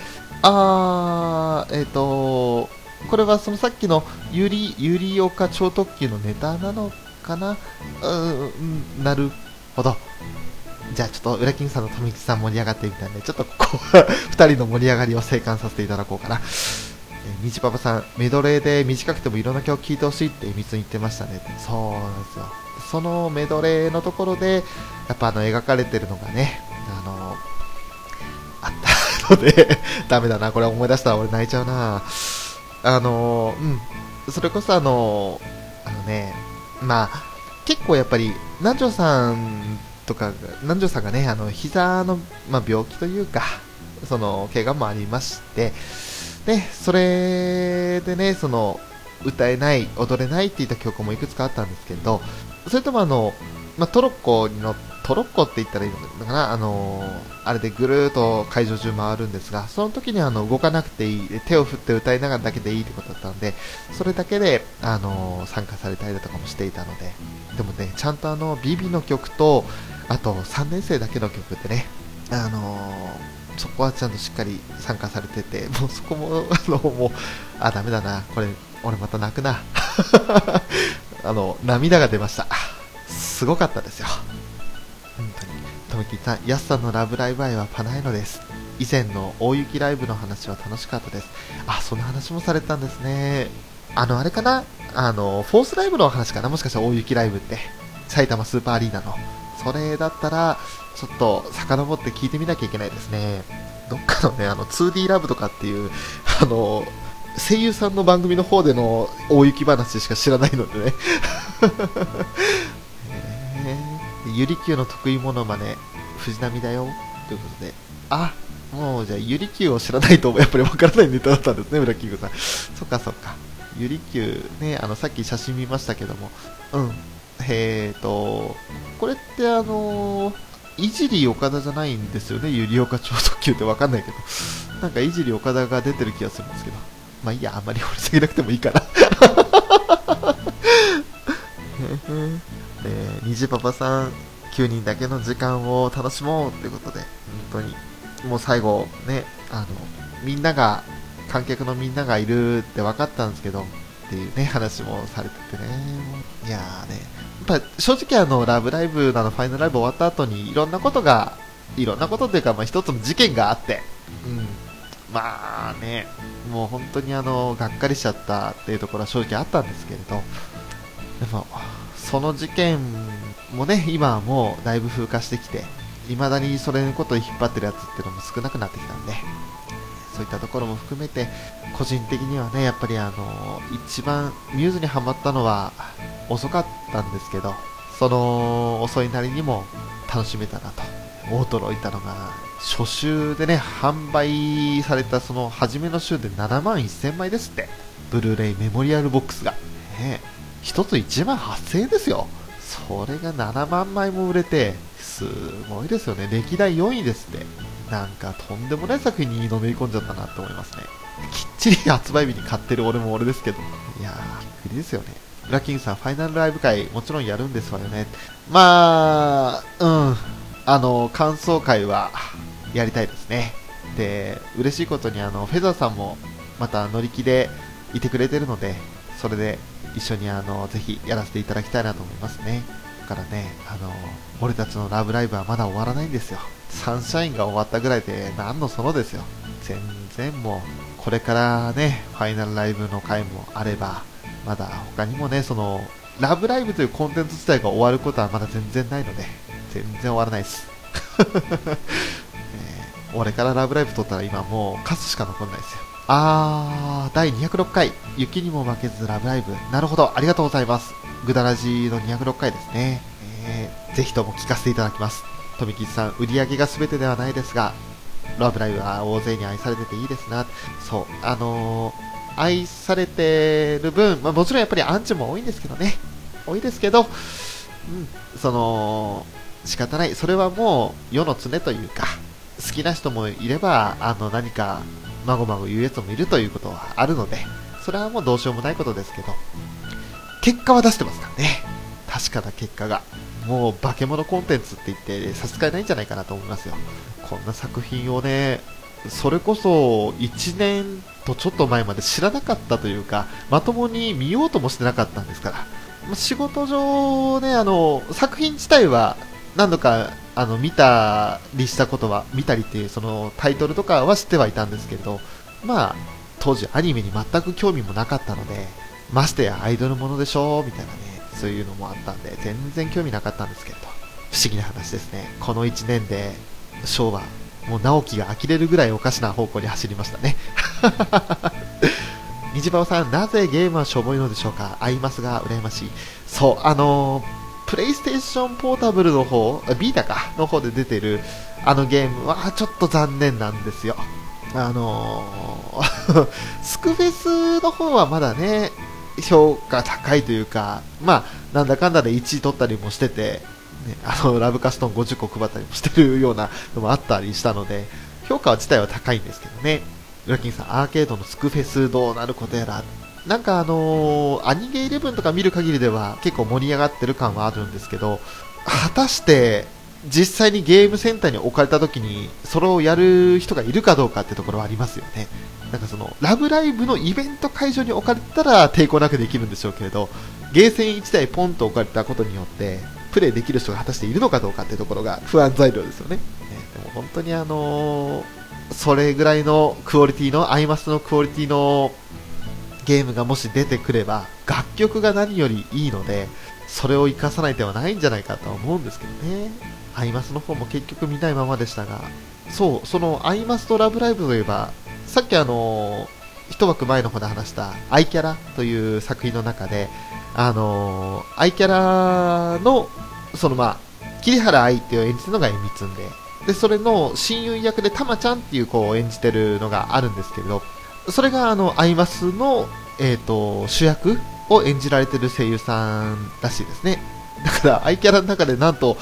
これはそのさっきのゆりおか超特急のネタなのかな。なるほど。じゃあちょっと裏キングさんの富木さん盛り上がってみたんで、ちょっとここは2人の盛り上がりを静観させていただこうかな。みちパパさん、メドレーで短くてもいろんな曲聴いてほしいってみつに言ってましたね。そうなんですよ。そのメドレーのところでやっぱ描かれてるのがね、あったのでダメだな、これ思い出したら俺泣いちゃうな。それこそまあ結構やっぱり南條さんがね、膝の、病気というかその怪我もありまして、でそれでね、歌えない踊れないっていった曲もいくつかあったんですけど、それともトロッコって言ったらいいのかな、あれでぐるーっと会場中回るんですが、その時に動かなくていい、手を振って歌いながらだけでいいってことだったので、それだけで参加されたりだとかもしていたので、でもねちゃんとビビの曲とあと3年生だけの曲ってね、そこはちゃんとしっかり参加されてて、もうそこももうダメだな、これ俺また泣くな涙が出ました。すごかったですよ本当に。ともきさん、やすさんのラブライブ愛はパナエノです。以前の大雪ライブの話は楽しかったです。あ、その話もされたんですね。あれかな、フォースライブの話かな、もしかしたら大雪ライブって埼玉スーパーアリーナの、それだったらちょっと遡って聞いてみなきゃいけないですね。どっかのね、2D ラブとかっていう声優さんの番組の方での大雪話しか知らないのでねゆりきゅうの得意モノマネ藤波だよということで、もうじゃあゆりきゅうを知らないとやっぱりわからないネタだったんですね、裏キングさん。そっかそっか、ゆりきゅうね、さっき写真見ましたけども、これっていじり岡田じゃないんですよね、ゆりおか超特急ってわかんないけど、なんかいじり岡田が出てる気がするんですけど、まあいいや、あんまり掘り下げなくてもいいかなにじパパさん、9人だけの時間を楽しもうということで、本当にもう最後ね、みんなが、観客のみんながいるって分かったんですけど、っていうね、話もされててね。いやーね、やっぱ正直ラブライブのファイナルライブ終わった後にいろんなことというか、まあ一つの事件があって、まあね、もう本当にがっかりしちゃったっていうところは正直あったんですけれど、でも、その事件もね、今はもうだいぶ風化してきて、いまだにそれのことを引っ張ってるやつっていうのも少なくなってきたんで、そういったところも含めて、個人的にはね、やっぱり一番ミューズにハマったのは遅かったんですけど、その遅いなりにも楽しめたなと。驚いたのが、初週でね、販売されたその初めの週で7万1000枚ですって。ブルーレイメモリアルボックスが。ね、一つ1万8000円ですよ。それが7万枚も売れて、すごいですよね。歴代4位ですって。なんかとんでもない作品にのめり込んじゃったなって思いますね。きっちり発売日に買ってる俺も俺ですけど。いやー、びっくりですよね。裏キングさん、ファイナルライブ会もちろんやるんですわよね。まあ、感想会はやりたいですね。で、嬉しいことにフェザーさんもまた乗り気でいてくれてるので、それで一緒にぜひやらせていただきたいなと思いますね。だからね、俺たちのラブライブはまだ終わらないんですよ。サンシャインが終わったぐらいで何のそのですよ。全然もう、これからね、ファイナルライブの回もあれば、まだ他にもね、その、ラブライブというコンテンツ自体が終わることはまだ全然ないので、全然終わらないです。俺からラブライブ撮ったら今もうカスしか残んないですよ。第206回、雪にも負けずラブライブ。なるほど、ありがとうございます。ぐだらじの206回ですね。ぜひとも聞かせていただきます。とみきちさん、売り上げが全てではないですが、ラブライブは大勢に愛されてていいですな。そう、愛されてる分、まあ、もちろんやっぱりアンチも多いんですけどね。多いですけど、その、仕方ない。それはもう世の常というか、好きな人もいれば、何か、まごまご言うやつもいるということはあるので、それはもうどうしようもないことですけど、結果は出してますからね。確かな結果が。もう化け物コンテンツって言って差し支えないんじゃないかなと思いますよ。こんな作品をね、それこそ1年とちょっと前まで知らなかったというか、まともに見ようともしてなかったんですから。仕事上ね、作品自体は何度か見たりしたことは、見たりっていうそのタイトルとかは知ってはいたんですけれど、まあ当時アニメに全く興味もなかったので、ましてやアイドルものでしょみたいなね、そういうのもあったんで全然興味なかったんですけれど、不思議な話ですね。この1年で昭和、もう直樹が呆れるぐらいおかしな方向に走りましたね虹バオさん、なぜゲームはしょぼいのでしょうか。アイマスが羨ましい。そう、プレイステーションポータブルの方、ビータかの方で出てるあのゲームはちょっと残念なんですよ。スクフェスの方はまだね、評価高いというか、まあなんだかんだで1位取ったりもしてて、ね、ラブカストン50個配ったりもしてるようなのもあったりしたので、評価自体は高いんですけどね。裏キングさん、アーケードのスクフェスどうなることやら。なんかアニゲ11とか見る限りでは結構盛り上がってる感はあるんですけど、果たして実際にゲームセンターに置かれた時にそれをやる人がいるかどうかってところはありますよね。なんかそのラブライブのイベント会場に置かれたら抵抗なくできるんでしょうけれど、ゲーセン1台ポンと置かれたことによってプレイできる人が果たしているのかどうかってところが不安材料ですよね。でも本当にそれぐらいのクオリティの、アイマスのクオリティのゲームがもし出てくれば、楽曲が何よりいいので、それを活かさない手はないんじゃないかとは思うんですけどね。アイマスの方も結局見ないままでしたが、そう、そのアイマスとラブライブといえば、さっき一枠前の方で話したアイキャラという作品の中で、アイキャラの、桐原愛っていう演じてるのがえみつんで、で、それの親友役でたまちゃんっていう子を演じてるのがあるんですけれど、それがアイマスの、主役を演じられてる声優さんらしいですね。だからアイキャラの中でなんと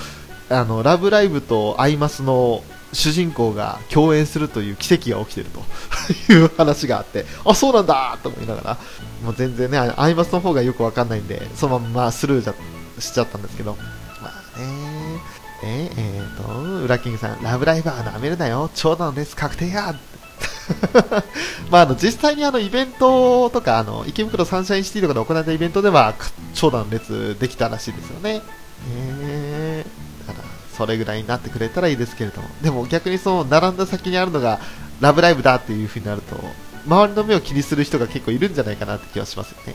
ラブライブとアイマスの主人公が共演するという奇跡が起きてるという話があって、あ、そうなんだと思いながら、もう全然ね、アイマスの方がよくわかんないんで、そのままスルーしちゃったんですけど、まあね、裏キングさん、ラブライブは舐めるなよ、長男です確定やまあ実際にイベントとか池袋サンシャインシティとかで行われたイベントでは長蛇の列できたらしいですよね。だからそれぐらいになってくれたらいいですけれども、でも逆にその並んだ先にあるのがラブライブだっていう風になると周りの目を気にする人が結構いるんじゃないかなって気はしますよね。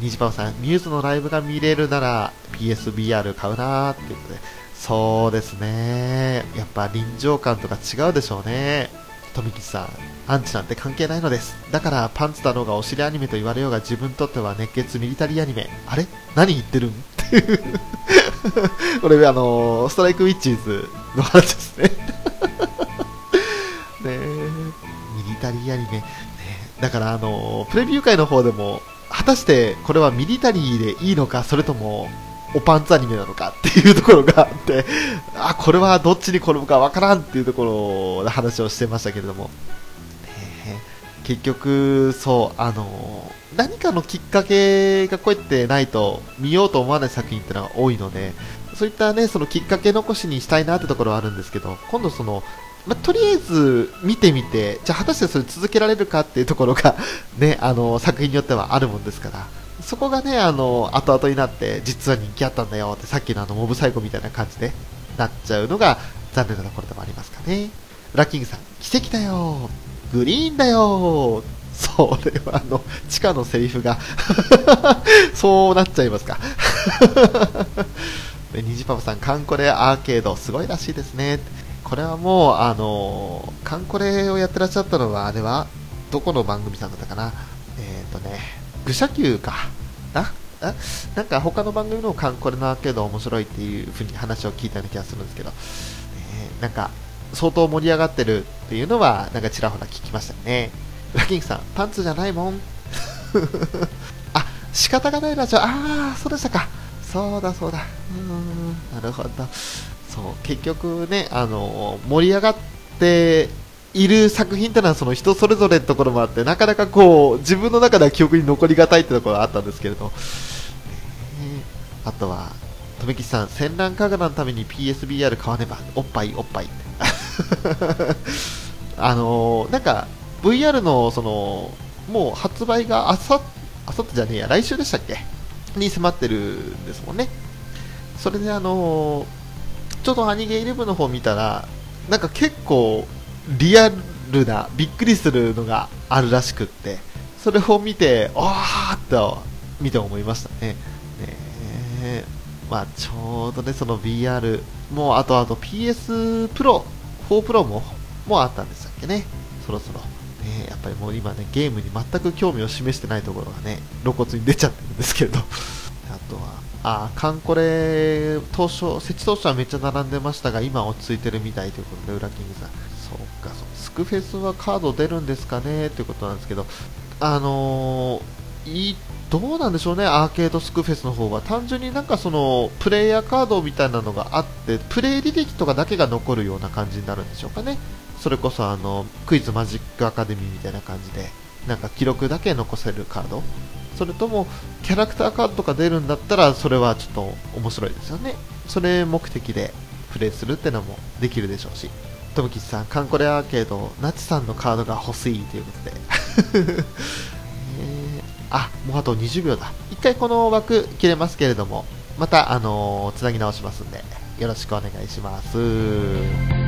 にじまおさん、ミューズのライブが見れるなら PSVR 買うなーっていうことで、そうですね、やっぱ臨場感とか違うでしょうね。富吉さん、アンチなんて関係ないのです。だからパンツだろうがお尻アニメと言われようが自分にとっては熱血ミリタリーアニメ。あれ何言ってるんっていうこれストライクウィッチーズの話ですねね、ミリタリーアニメ、ね、だからプレビュー会の方でも果たしてこれはミリタリーでいいのか、それともおパンツアニメなのかっていうところがあって、あ、これはどっちに転ぶかわからんっていうところの話をしてましたけれども、結局そう何かのきっかけがこうやってないと見ようと思わない作品ってのが多いので、そういったね、そのきっかけ残しにしたいなってところはあるんですけど、今度とりあえず見てみて、じゃあ果たしてそれ続けられるかっていうところがね、作品によってはあるもんですから、そこがね、後々になって実は人気あったんだよって、さっきのモブサイコみたいな感じでなっちゃうのが残念なところでもありますかね。ラッキングさん、奇跡だよグリーンだよ。それは地下のセリフがそうなっちゃいますかで、にじパパさん、カンコレアーケードすごいらしいですね。これはもうカンコレをやってらっしゃったのは、あれはどこの番組さんだったかな、愚者級かな、なんか他の番組のカンコレのアーケード面白いっていう風に話を聞いたような気がするんですけど、なんか相当盛り上がってるっていうのはなんかちらほら聞きましたよね。ラキングさん、パンツじゃないもんあ、仕方がないラジオ、ああそうでしたか、そうだそうだ、なるほど。そう、結局ね、盛り上がっている作品ってのはその人それぞれのところもあって、なかなかこう自分の中では記憶に残りがたいってところがあったんですけれど、あとは富吉さん、戦乱かがらのために PSBR 買わねば、おっぱいおっぱいなんか VR のもう発売があさってじゃねえや、来週でしたっけに迫ってるんですもんね。それでちょっとアニゲイレブの方見たら、なんか結構リアルなびっくりするのがあるらしくって、それを見てあーっと見て思いましたね。まあちょうどね、その VR もうあと PS プロ4プロもあったんでしたっけね、そろそろ、やっぱりもう今ね、ゲームに全く興味を示してないところがね、露骨に出ちゃってるんですけれどあとはカンコレ設置当初はめっちゃ並んでましたが、今落ち着いてるみたいということで、ウラキングさん、そうか、スクフェスはカード出るんですかねということなんですけど、どうなんでしょうね、アーケードスクフェスの方は単純になんかプレイヤーカードみたいなのがあって、プレイ履歴とかだけが残るような感じになるんでしょうかね。それこそクイズマジックアカデミーみたいな感じで、なんか記録だけ残せるカード、それともキャラクターカードとか出るんだったら、それはちょっと面白いですよね。それ目的でプレイするってのもできるでしょうし、トムキッチさん、カンコレアーケードナチさんのカードが欲しいということでもうあと20秒だ。一回この枠切れますけれども、またつなぎ直しますんでよろしくお願いします。